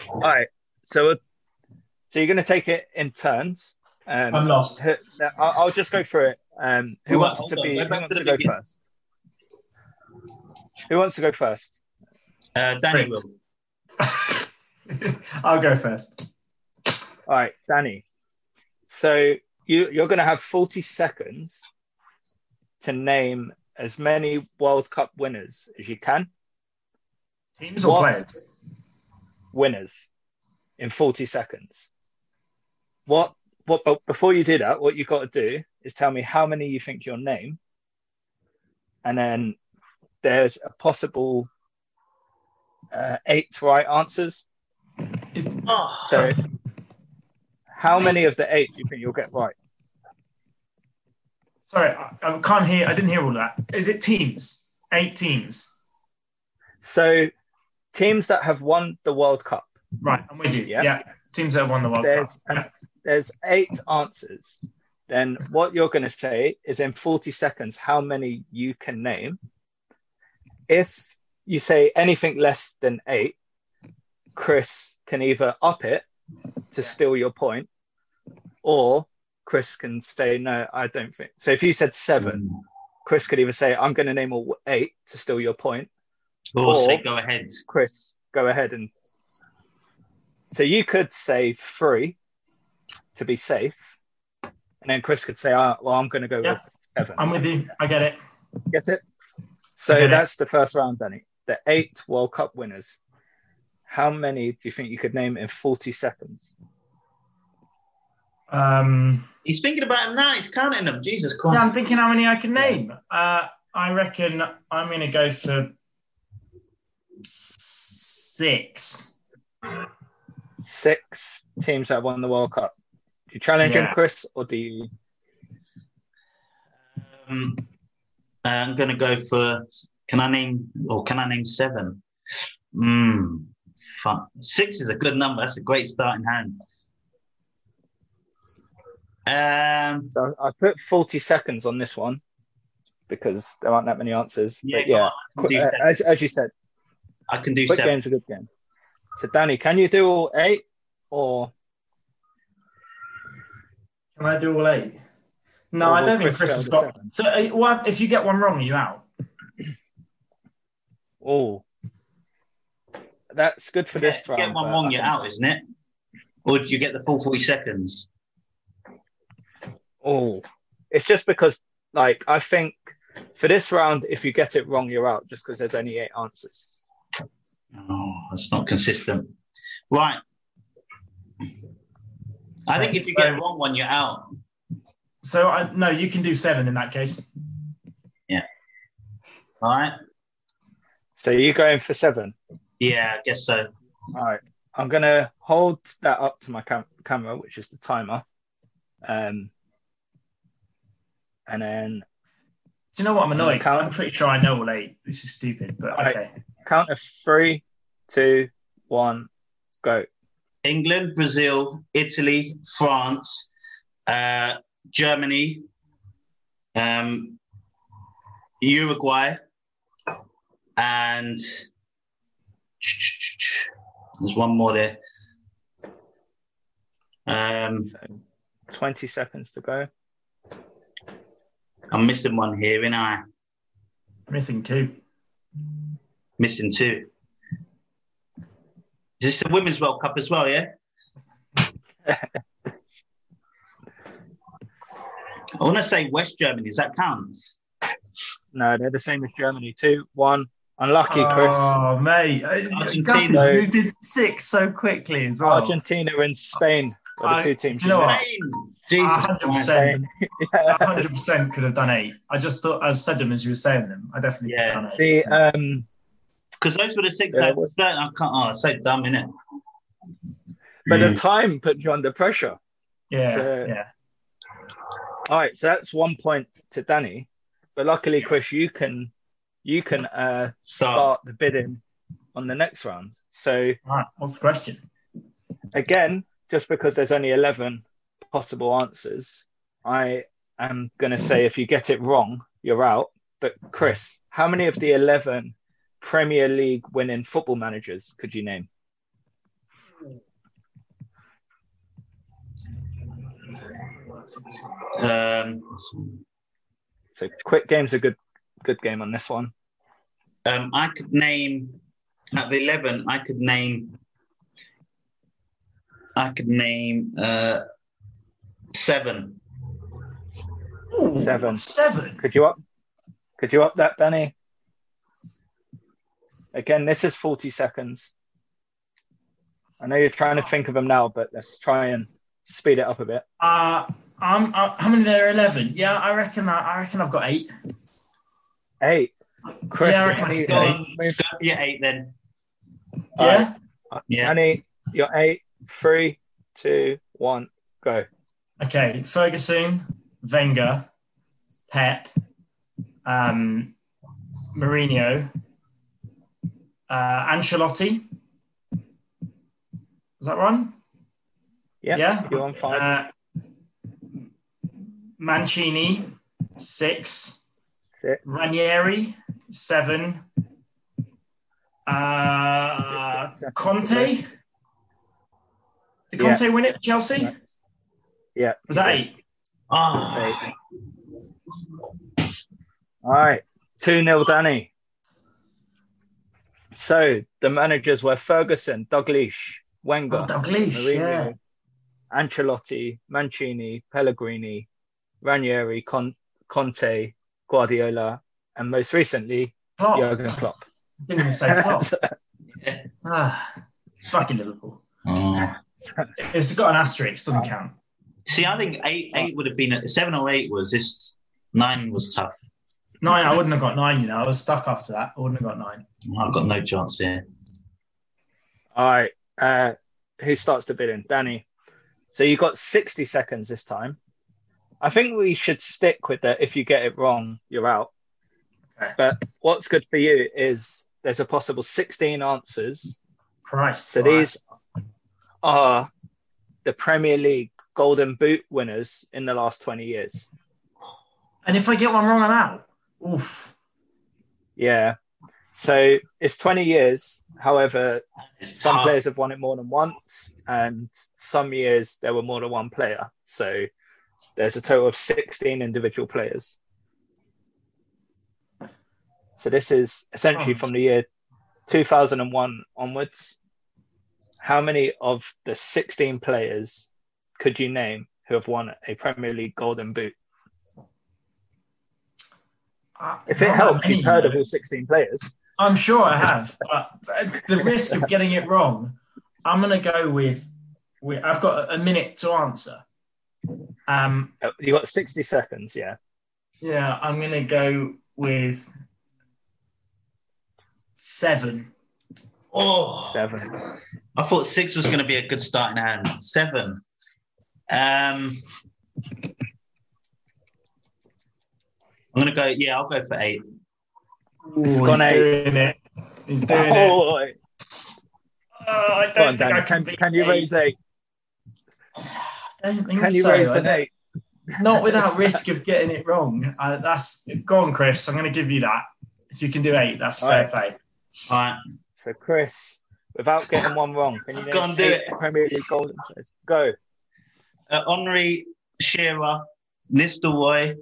All right. So you're going to take it in turns. I'm lost. I'll just go through it. Who wants to go first? Danny will. I'll go first. All right, Danny. So you're going to have 40 seconds to name as many World Cup winners as you can. Teams or players? Winners in 40 seconds. But before you do that, what you've got to do is tell me how many you think you'll name. And then there's a possible 8 right answers. So, how many of the 8 do you think you'll get right? Sorry, I can't hear. I didn't hear all that. Is it teams? 8 teams. So, teams that have won the World Cup. Right, I'm with you. Yeah. Teams that have won the World Cup. There's 8 answers. Then what you're going to say is in 40 seconds how many you can name. If you say anything less than 8, Chris can either up it to steal your point, or Chris can say, no, I don't think. So if you said 7, Chris could either say, I'm going to name all 8 to steal your point. Or say, go ahead. Chris, go ahead. And so you could say 3 to be safe. And then Chris could say, I'm going to go with 7. I'm with you. I get it. Get it? So that's the first round, Danny. The 8 World Cup winners. How many do you think you could name in 40 seconds? He's thinking about them now. He's counting them. Jesus Christ. Yeah, I'm thinking how many I can name. I reckon I'm going to go for 6. 6 teams that won the World Cup. Do you challenge him, Chris, or do you... I'm going to go for... Can I name 7? Fun. 6 is a good number. That's a great starting hand. So I put 40 seconds on this one because there aren't that many answers. Yeah, as you said, I can do 7. Game's a good game. So Danny, can you do all 8 or? Can I do all 8? No, I don't think Chris has got. So if you get one wrong, are you out? Oh. That's good for this round. Get one wrong, you're out, isn't it? Or do you get the full 40 seconds? Oh, it's just because, like, I think for this round, if you get it wrong, you're out, just because there's only 8 answers. Oh, that's not consistent. Right. I think if you get the wrong one, you're out. So, you can do 7 in that case. Yeah. All right. So you're going for 7? Yeah, I guess so. All right. I'm going to hold that up to my camera, which is the timer. And then... Do you know what? I'm annoyed. I'm pretty sure I know all 8. This is stupid, but okay. Right. Count of 3, 2, 1, go. England, Brazil, Italy, France, Germany, Uruguay, and... There's one more there. 20 seconds to go. I'm missing one here, ain't I? Missing two. Missing two. Is this the Women's World Cup as well, yeah? I want to say West Germany. Does that count? No, they're the same as Germany. 2-1. Unlucky, Chris. Oh, mate. Argentina. Who did six so quickly as well? Argentina and Spain are the two teams. Spain. Jesus. 100%. Yeah. 100% could have done eight. I just thought, I said them as you were saying them. I definitely could have done eight. Because those were the six. Yeah, I can't. Oh, it's so dumb, innit? But the time put you under pressure. Yeah. So, yeah. All right, so that's 1 point to Danny, but luckily, Chris, you can start the bidding on the next round. So, right, what's the question? Again, just because there's only 11 possible answers, I am going to say if you get it wrong, you're out. But Chris, how many of the 11 Premier League winning football managers could you name? So quick game's a good game on this one. I could name at the 11. I could name seven. Ooh, seven. Could you up that, Danny? Again, this is 40 seconds. I know you're trying to think of them now, but let's try and speed it up a bit. How many there are 11? Yeah, I reckon I've got eight. Eight? Chris, yeah, you're eight then. Yeah? Danny, you're eight. 3, 2, 1, go. Okay, Ferguson, Wenger, Pep, Mourinho, Ancelotti. Is that one? Yeah, you're on five. Mancini, six. Ranieri, seven. Conte? Did Conte win it at Chelsea? Yeah. Was that eight? Oh. All right. 2-0 Danny. So the managers were Ferguson, Dalglish, Wenger, Mourinho, Ancelotti, Mancini, Pellegrini, Ranieri, Conte, Guardiola, and most recently, Jurgen Klopp. Didn't even say Klopp. Fucking Liverpool. Oh. It's got an asterisk, doesn't count. See, I think eight would have been... 7 or 8 was this... 9 was tough. 9, I wouldn't have got 9, you know. I was stuck after that. I wouldn't have got 9. I've got no chance here. All right. Who starts the bidding? Danny. So you got 60 seconds this time. I think we should stick with that. If you get it wrong, you're out. Okay. But what's good for you is there's a possible 16 answers. Christ. So these are the Premier League Golden Boot winners in the last 20 years. And if I get one wrong, I'm out. Oof. Yeah. So it's 20 years. However, some players have won it more than once. And some years there were more than one player. So... there's a total of 16 individual players. So this is essentially from the year 2001 onwards. How many of the 16 players could you name who have won a Premier League Golden Boot? If it helps, you've heard of all 16 players. I'm sure I have, but the risk of getting it wrong, I'm going to go with... I've got a minute to answer. You got 60 seconds, yeah. Yeah, I'm going to go with 7. Oh, 7. I thought 6 was going to be a good starting hand. 7. I'm going to go, I'll go for 8. Ooh, he's gone 8. Doing it. He's doing it. Oh, I don't think I can be. Can you raise 8? Can you raise the date? Not without risk of getting it wrong. Go on, Chris. I'm going to give you that. If you can do 8, that's fair play. All right. So, Chris, without getting one wrong, can you do it? Premier League Golden Players? Go. Henri, Shearer, Nistelrooy,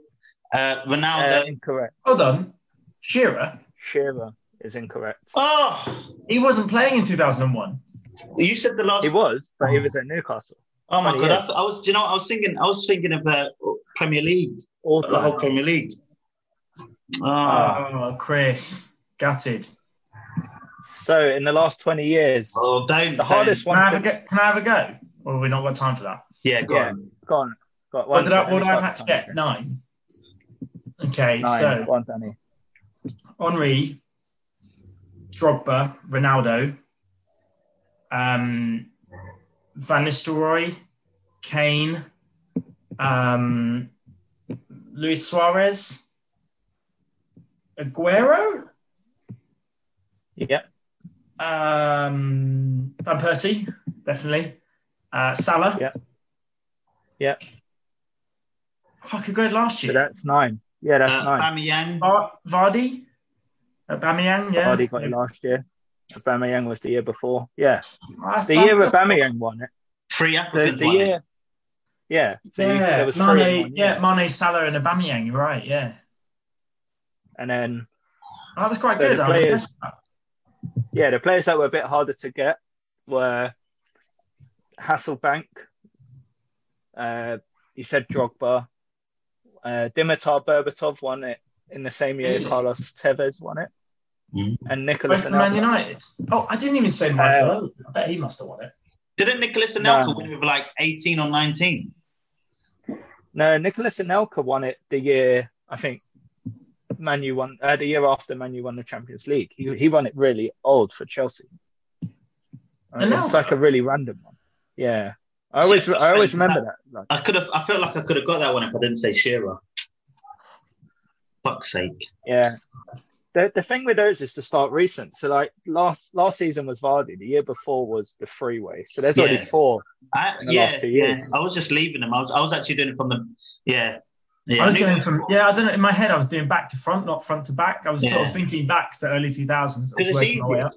Ronaldo. Incorrect. Hold on. Shearer is incorrect. Oh! He wasn't playing in 2001. You said the last... He was, but he was at Newcastle. Oh, my God. I was thinking of Premier League. The whole Premier League. Oh, Chris. Gutted. So, in the last 20 years... Oh, the hardest one... Can I have a go? Or have we not got time for that? Yeah, go on. Go on. What did I have to get? 9. Okay, 9, so... Go on, Danny. Henry, Drogba, Ronaldo, Van Nistelrooy, Kane, Luis Suarez, Aguero? Yep. Van Persie, definitely. Salah? Yep. I could go last year. So that's 9. Yeah, that's 9. Aubameyang. Vardy? Aubameyang, yeah. Vardy got it last year. Aubameyang was the year before. Yeah. The year Aubameyang won it. 3 up the year. Yeah. So there was Mane, 3 in 1 year. Yeah, Mane, Salah and Aubameyang. You're right, yeah. And then... that was quite good. The players that were a bit harder to get were Hasselbank. You said Drogba. Dimitar Berbatov won it in the same year. Carlos Tevez won it. And Nicholas Anelka. Man United. Oh, I didn't even say Marcelo. I bet he must have won it. Didn't Nicholas Anelka win it with like 18 or 19? No, Nicholas Anelka won it the year, I think, Man U won, the year after Man U won the Champions League. He won it really old for Chelsea. It's like a really random one. Yeah. I always remember that. Like, I felt like I could have got that one if I didn't say Shearer. Fuck's sake. Yeah. The thing with those is to start recent. So like last season was Vardy. The year before was the freeway. So there's already 4 in the last 2 years. Yeah. I was just leaving them. I was actually doing it from the I was going from I don't know. In my head, I was doing back to front, not front to back. I was sort of thinking back to early 2000s. I was working my way up.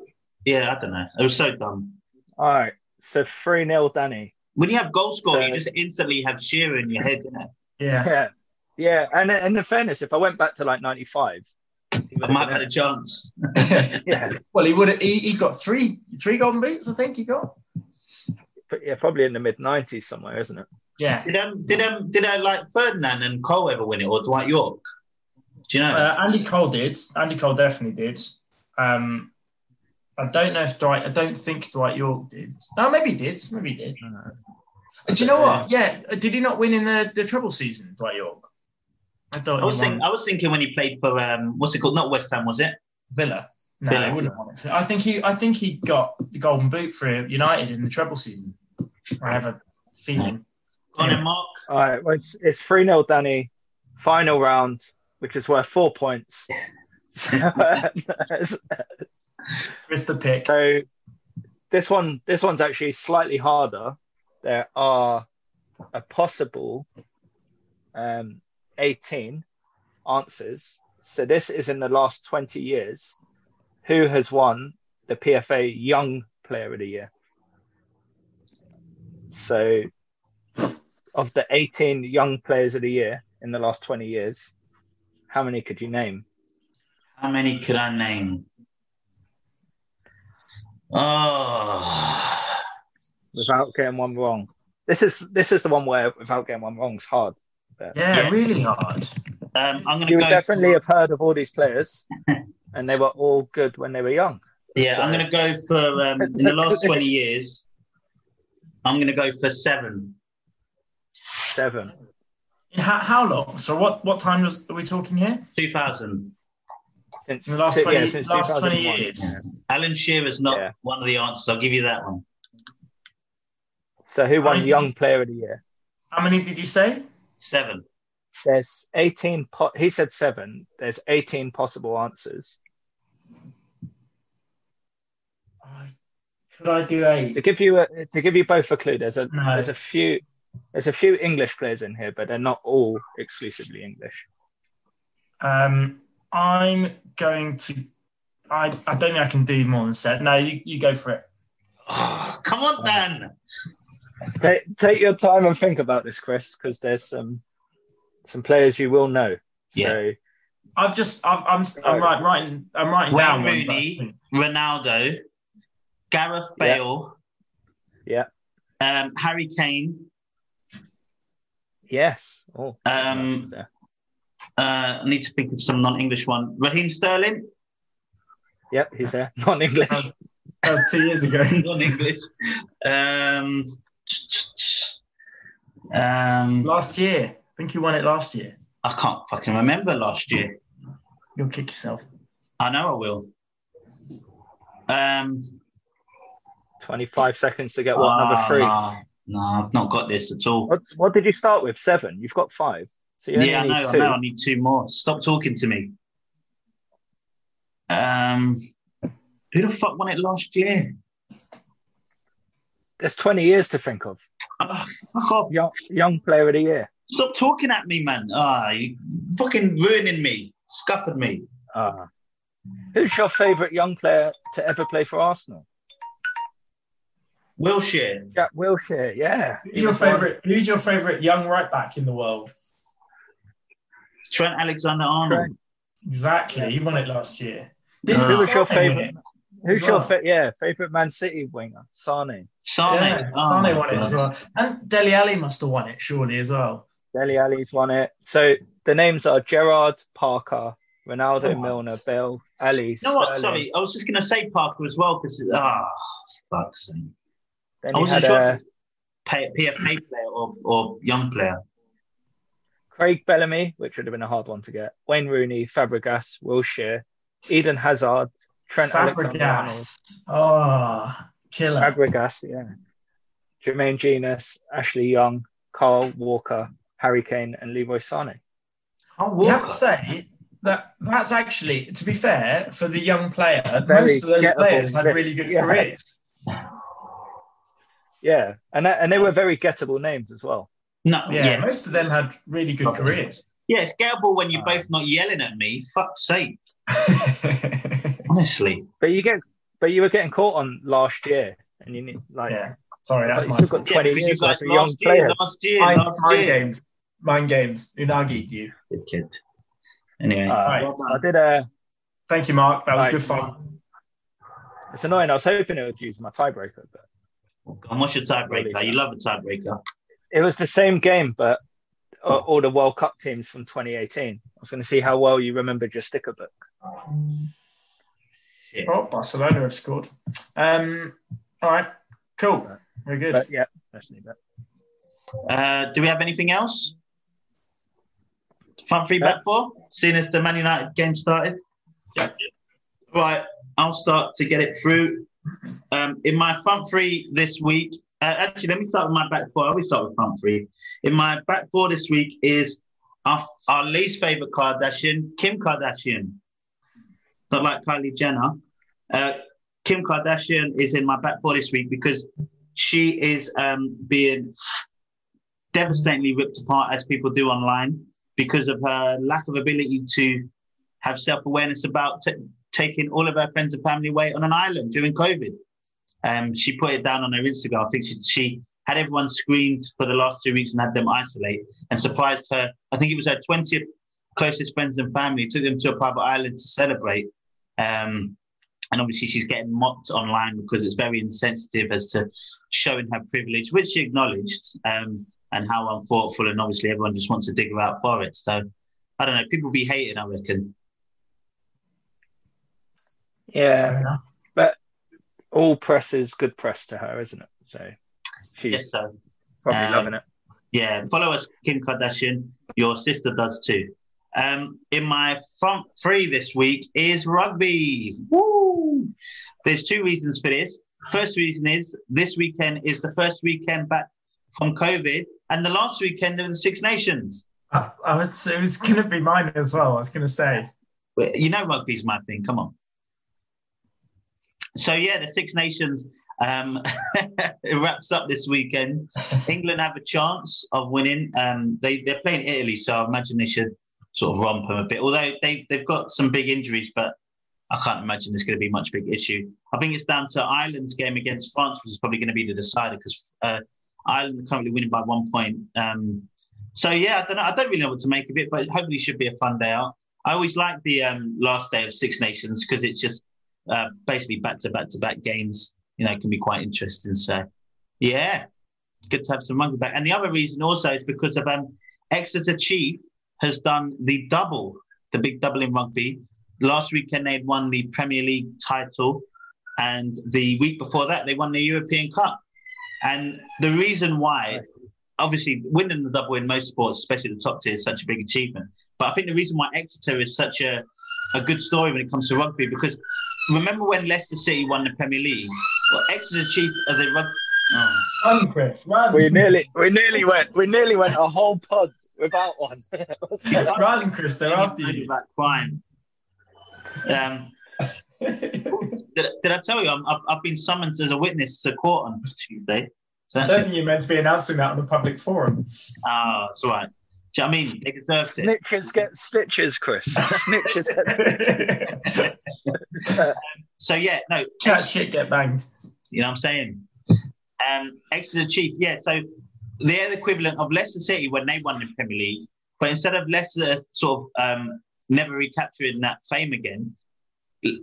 Yeah, I don't know. It was so dumb. All right, so 3-0, Danny. When you have goal scorer, you just instantly have Shearer in your head, don't it? Yeah. And in fairness, if I went back to like 95, I might have had a chance. Yeah. Well, he would. He got three golden boots. I think he got. But yeah, probably in the mid 90s somewhere, isn't it? Yeah. Did like Ferdinand and Cole ever win it, or Dwight York? Do you know? Andy Cole did. Andy Cole definitely did. I don't know if I don't think Dwight York did. No, maybe he did. Do you know what? Yeah. Did he not win in the treble season, Dwight York? I was thinking when he played for what's it called? Not West Ham, was it? Villa. No, Villa. He wouldn't want it. I think he got the golden boot for United in the treble season. I have a feeling. Mark. All right, well, it's 3-0, Danny. Final round, which is worth 4 points. It's the pick. So this one's actually slightly harder. There are a possible 18 answers. So this is in the last 20 years. Who has won the PFA Young Player of the Year? So... of the 18 young players of the year in the last 20 years, how many could you name? How many could I name? Oh, without getting one wrong. This is the one where without getting one wrong is hard. Yeah, really hard. I'm gonna. You would definitely have heard of all these players, and they were all good when they were young. Yeah, so. I'm gonna go for in the last 20 years. I'm gonna go for 7. 7. How long? So what time are we talking here? 2000. Since, in the last 20 years. Yeah. Alan Shearer's not one of the answers. I'll give you that one. So who won Young Player of the Year? How many did you say? 7. There's 18. He said 7. There's 18 possible answers. Could I do 8? To give you both a clue, there's a few English players in here, but they're not all exclusively English. I'm going to... I don't think I can do more than 7. No, you go for it. Oh, come on, Dan. Take your time and think about this, Chris, because there's some players you will know. Yeah. So I'm writing well, down. Rooney, Ronaldo, Gareth Bale. Yeah. Harry Kane. Yes. Oh. I need to think of some non-English one. Raheem Sterling. Yep, he's there. Non-English. That was 2 years ago. Non-English. Last year. I think you won it last year. I can't fucking remember last year. You'll kick yourself. I know I will. 25 seconds to get what, number three? No, I've not got this at all. What did you start with? 7? You've got 5. So I know. I need 2 more. Stop talking to me. Who the fuck won it last year? There's 20 years to think of. Fuck off. Young player of the year. Stop talking at me, man. You fucking ruining me. Scuppered me. Who's your favourite young player to ever play for Arsenal? Wilshere. Jack Wilshere, yeah. Who's your favourite young right back in the world? Trent Alexander-Arnold. Exactly. Yeah. He won it last year. Who was your favourite? Favourite Man City winger? Sane. Sane won it as well. And Dele Alli must have won it, surely, as well. Dele Alli's won it. So the names are Gerrard, Parker, Ronaldo, Milner, Bale, Alli. No, what? Sorry, I was just going to say Parker as well because fuck's sake. I wasn't sure if PFA player or young player. Craig Bellamy, which would have been a hard one to get. Wayne Rooney, Fabregas, Wilshere, Eden Hazard, Trent Alexander-Arnold. Killer. Fabregas, yeah. Jermaine Genius, Ashley Young, Carl Walker, Harry Kane, and Leroy Sané. You have to say that's actually, to be fair, for the young player, most of those players had really good careers. Yeah, and they were very gettable names as well. Most of them had really good careers. Yeah, it's gettable when you're both not yelling at me. Fuck's sake. Honestly. But you were getting caught on last year, and you need Sorry, that's like you still got 20 years worth of young players. Mind games. Unagi'd you. Good kid. Anyway, I did a. Thank you, Mark. That was good fun. It's annoying. I was hoping it would use my tiebreaker, but. And what's your tiebreaker? You love a tiebreaker. It was the same game, but all the World Cup teams from 2018. I was going to see how well you remembered your sticker book. Shit. Oh, Barcelona have scored. All right, cool. We're good. But, yeah, let's leave that. Do we have anything else? Front three, back four? Seeing as the Man United game started? Yeah. Right, I'll start to get it through. In my front three this week, let me start with my back four. I always start with front three. In my back four this week is our least favourite Kardashian, Kim Kardashian. Not like Kylie Jenner. Kim Kardashian is in my back four this week because she is being devastatingly ripped apart, as people do online, because of her lack of ability to have self-awareness about taking all of her friends and family away on an island during COVID. She put it down on her Instagram. I think she had everyone screened for the last 2 weeks and had them isolate, and surprised her. I think it was her 20th closest friends and family, took them to a private island to celebrate. And obviously she's getting mocked online because it's very insensitive as to showing her privilege, which she acknowledged, and how unthoughtful. And obviously everyone just wants to dig her out for it. So I don't know. People be hating, I reckon. Yeah, but all press is good press to her, isn't it? So she's probably loving it. Yeah, follow us, Kim Kardashian. Your sister does too. In my front three this week is rugby. Woo! There's 2 reasons for this. First reason is this weekend is the first weekend back from COVID, and the last weekend of the Six Nations. It was going to be mine as well, I was going to say. You know rugby's my thing, come on. So, yeah, the Six Nations it wraps up this weekend. England have a chance of winning. They're playing Italy, so I imagine they should sort of romp them a bit. Although they've got some big injuries, but I can't imagine there's going to be much big issue. I think it's down to Ireland's game against France, which is probably going to be the decider because Ireland are currently winning by 1 point. So, yeah, I don't know. I don't really know what to make of it, but hopefully it should be a fun day out. I always like the last day of Six Nations because it's just basically back-to-back games. You know, it can be quite interesting. So, yeah, good to have some rugby back. And the other reason also is because of Exeter Chief has done the double, the big double in rugby. Last weekend, they had won the Premier League title. And the week before that, they won the European Cup. And the reason why, obviously, winning the double in most sports, especially the top tier, is such a big achievement. But I think the reason why Exeter is such a good story when it comes to rugby, because remember when Leicester City won the Premier League? Well, Exeter Chief are the rugby... Oh. Run, Chris, run. We nearly went a whole pod without one. Run, Chris, they're after you. About crime. Did I tell you I've been summoned as a witness to court on Tuesday? So I don't think you're meant to be announcing that on a public forum. Oh, it's all right. Do you know what I mean? They deserved it. Snitches get stitches, Chris. Snitches get stitches. So, yeah, no. Cat shit get banged. You know what I'm saying? Exeter Chief, yeah. So they're the equivalent of Leicester City when they won the Premier League. But instead of Leicester sort of never recapturing that fame again,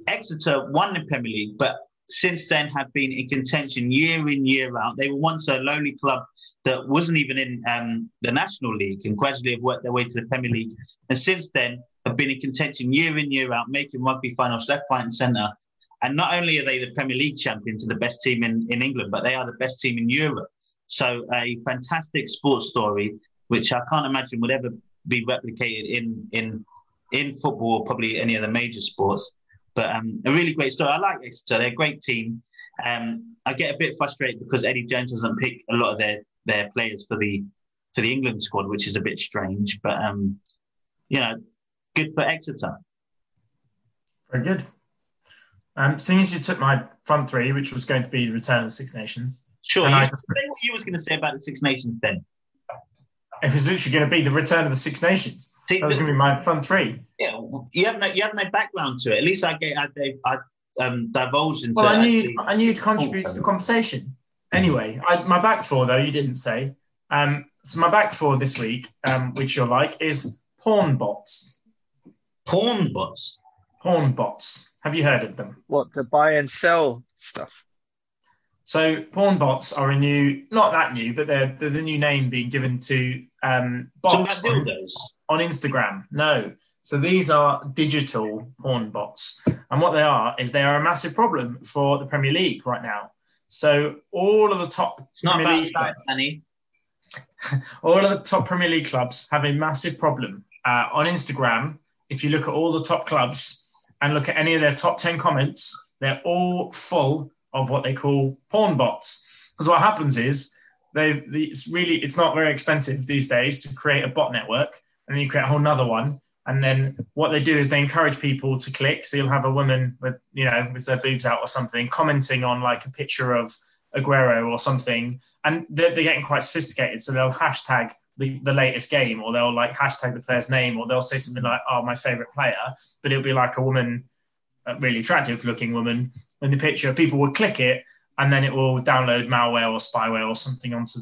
Exeter won the Premier League, but since then have been in contention year in, year out. They were once a lowly club that wasn't even in the National League and gradually have worked their way to the Premier League. And since then have been in contention year in, year out, making rugby finals left, right and centre. And not only are they the Premier League champions and the best team in England, but they are the best team in Europe. So a fantastic sports story, which I can't imagine would ever be replicated in football or probably any of the major sports. But a really great story. I like Exeter. They're a great team. I get a bit frustrated because Eddie Jones doesn't pick a lot of their players for the England squad, which is a bit strange. But, you know, good for Exeter. Very good. Seeing as you took my front three, which was going to be the return of the Six Nations. Sure. You should say what you was going to say about the Six Nations then. It was literally going to be the return of the Six Nations. That was going to be my front three. Yeah, you have no background to it. At least I divulged into. Well, I knew you'd contribute to the conversation. Anyway, my back four though you didn't say. So my back four this week, which you'll like, is porn bots. Porn bots. Porn bots. Have you heard of them? What, the buy and sell stuff? So porn bots are not that new, but they're the new name being given to bots on Instagram. No. So these are digital porn bots. And what they are is they are a massive problem for the Premier League right now. So all of the top Premier League clubs have a massive problem on Instagram. If you look at all the top clubs, and look at any of their top 10 comments, they're all full of what they call porn bots. Because what happens is, it's not very expensive these days to create a bot network, and then you create a whole nother one. And then what they do is they encourage people to click. So you'll have a woman with their boobs out or something, commenting on like a picture of Aguero or something. And they're getting quite sophisticated. So they'll hashtag the latest game, or they'll like hashtag the player's name, or they'll say something like, oh, my favourite player, but it'll be like a woman, a really attractive looking woman in the picture. People will click it and then it will download malware or spyware or something onto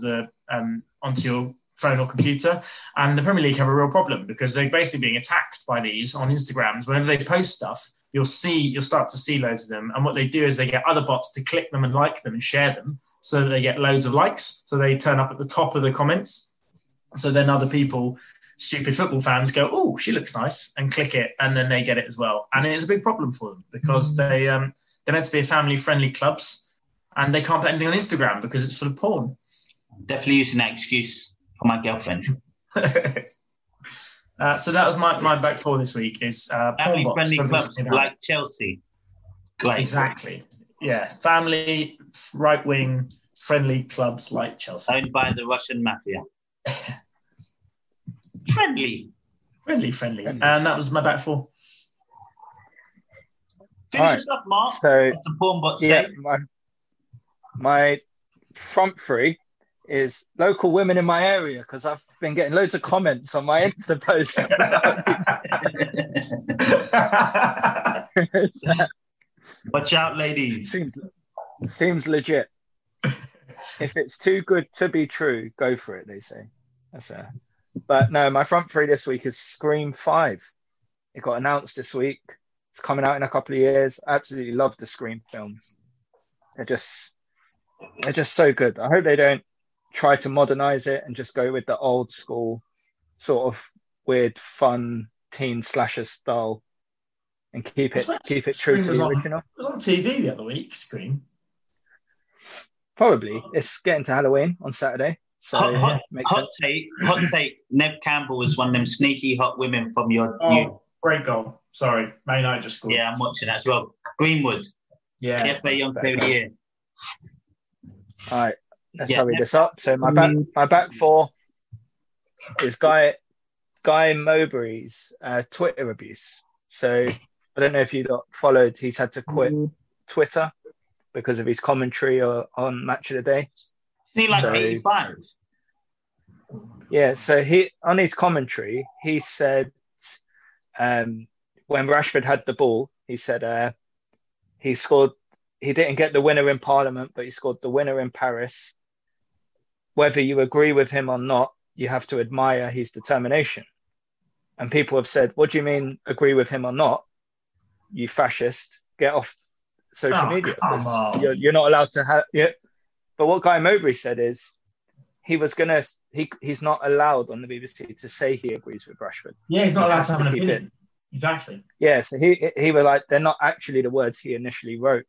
your phone or computer. And the Premier League have a real problem because they're basically being attacked by these on Instagrams. Whenever they post stuff, you'll start to see loads of them. And what they do is they get other bots to click them and like them and share them so that they get loads of likes. So they turn up at the top of the comments. So then other people, stupid football fans, go, oh, she looks nice, and click it, and then they get it as well. And it's a big problem for them because they're meant to be family-friendly clubs and they can't put anything on Instagram because it's full of porn. I'm definitely using that excuse for my girlfriend. So that was my back four this week is... family-friendly clubs like Chelsea. Great. Exactly. Yeah, family, right-wing, friendly clubs like Chelsea. Owned by the Russian mafia. Friendly. And that was my back four. Finish us up, Mark. So, the porn bot say. My front three is local women in my area because I've been getting loads of comments on my Insta posts. Watch out, ladies. Seems legit. If it's too good to be true, go for it, they say. That's it. But no, my front three this week is Scream 5. It got announced this week. It's coming out in a couple of years. I absolutely love the Scream films. They're just so good. I hope they don't try to modernize it and just go with the old school sort of weird, fun teen slasher style and keep it true to the original. It was on TV the other week, Scream. Probably. It's getting to Halloween on Saturday. So, hot take. Neve Campbell is one of them sneaky hot women from your... great goal. Sorry. Man United just scored. Yeah, I'm watching that as well. Greenwood. Yeah. FA Young Player of the Year. All right. Let's hurry this up. So my back four is Guy Mowbray's Twitter abuse. So I don't know if you followed. He's had to quit Twitter because of his commentary on Match of the Day. Is he 85? Yeah, so he on his commentary, he said when Rashford had the ball, he said he scored. He didn't get the winner in Parliament, but he scored the winner in Paris. Whether you agree with him or not, you have to admire his determination. And people have said, what do you mean, agree with him or not? You fascist, get off social media. You're not allowed to have... Yeah. But what Guy Mowbray said is he's not allowed on the BBC to say he agrees with Rashford. Yeah, he's not allowed to have an opinion. Exactly. Yeah, so he was like, they're not actually the words he initially wrote,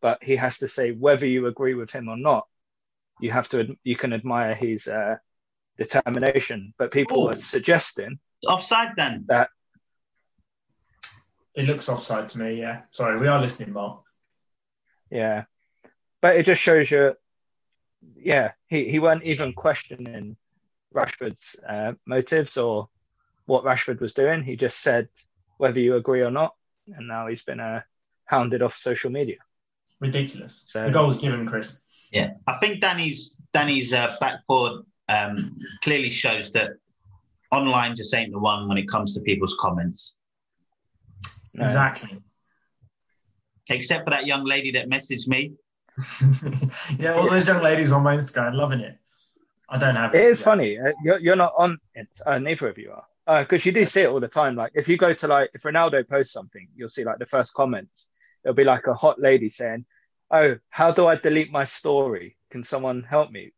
but he has to say whether you agree with him or not, you can admire his determination. But people are suggesting... Offside then? That it looks offside to me, yeah. Sorry, we are listening, Mark. Yeah. But it just shows you, yeah, he weren't even questioning Rashford's motives or what Rashford was doing. He just said whether you agree or not, and now he's been hounded off social media. Ridiculous. So, the goal was given, Chris. Yeah, I think Danny's backboard clearly shows that online just ain't the one when it comes to people's comments. No. Exactly. Except for that young lady that messaged me. Yeah, all those young ladies on my Instagram loving it. I don't have it. It is funny. You're not on it. Neither of you are, because you do see it all the time. Like if you go to if Ronaldo posts something, you'll see the first comments. It'll be a hot lady saying, "Oh, how do I delete my story? Can someone help me?"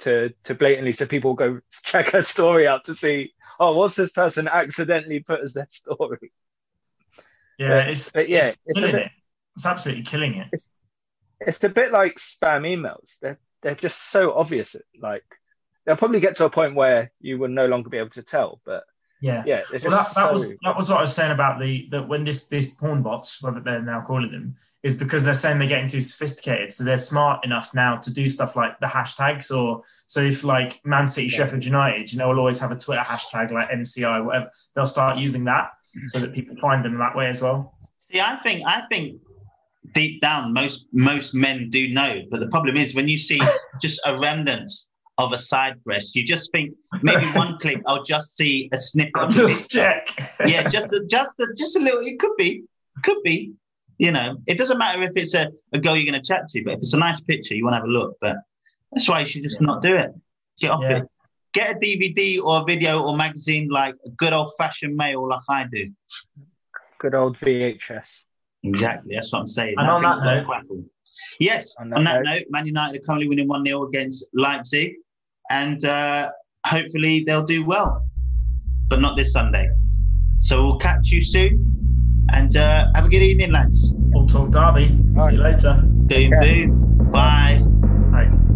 To blatantly, so people go check her story out to see, oh, what's this person accidentally put as their story? Yeah, it's absolutely killing it. It's a bit like spam emails. They're just so obvious. They'll probably get to a point where you will no longer be able to tell. But yeah, that was what I was saying about that when these porn bots, whatever they're now calling them, is because they're saying they're getting too sophisticated. So they're smart enough now to do stuff like the hashtags. Or so if Man City, Sheffield United, will always have a Twitter hashtag like MCI, whatever. They'll start using that so that people find them that way as well. See, I think. Deep down, most men do know, but the problem is when you see just a remnant of a side breast, you just think maybe one click I'll just see a snippet. I'll just check. Yeah, just a little. It could be. It doesn't matter if it's a girl you're going to chat to, but if it's a nice picture, you want to have a look. But that's why you should just not do it. Get off it. Get a DVD or a video or magazine like a good old fashioned mail, like I do. Good old VHS. Exactly, that's what I'm saying. And on that note, yes, on that note, Man United are currently winning 1-0 against Leipzig, and hopefully they'll do well, but not this Sunday. So we'll catch you soon, and have a good evening, lads. All talk derby. See you later. Boom, boom. Bye. Bye.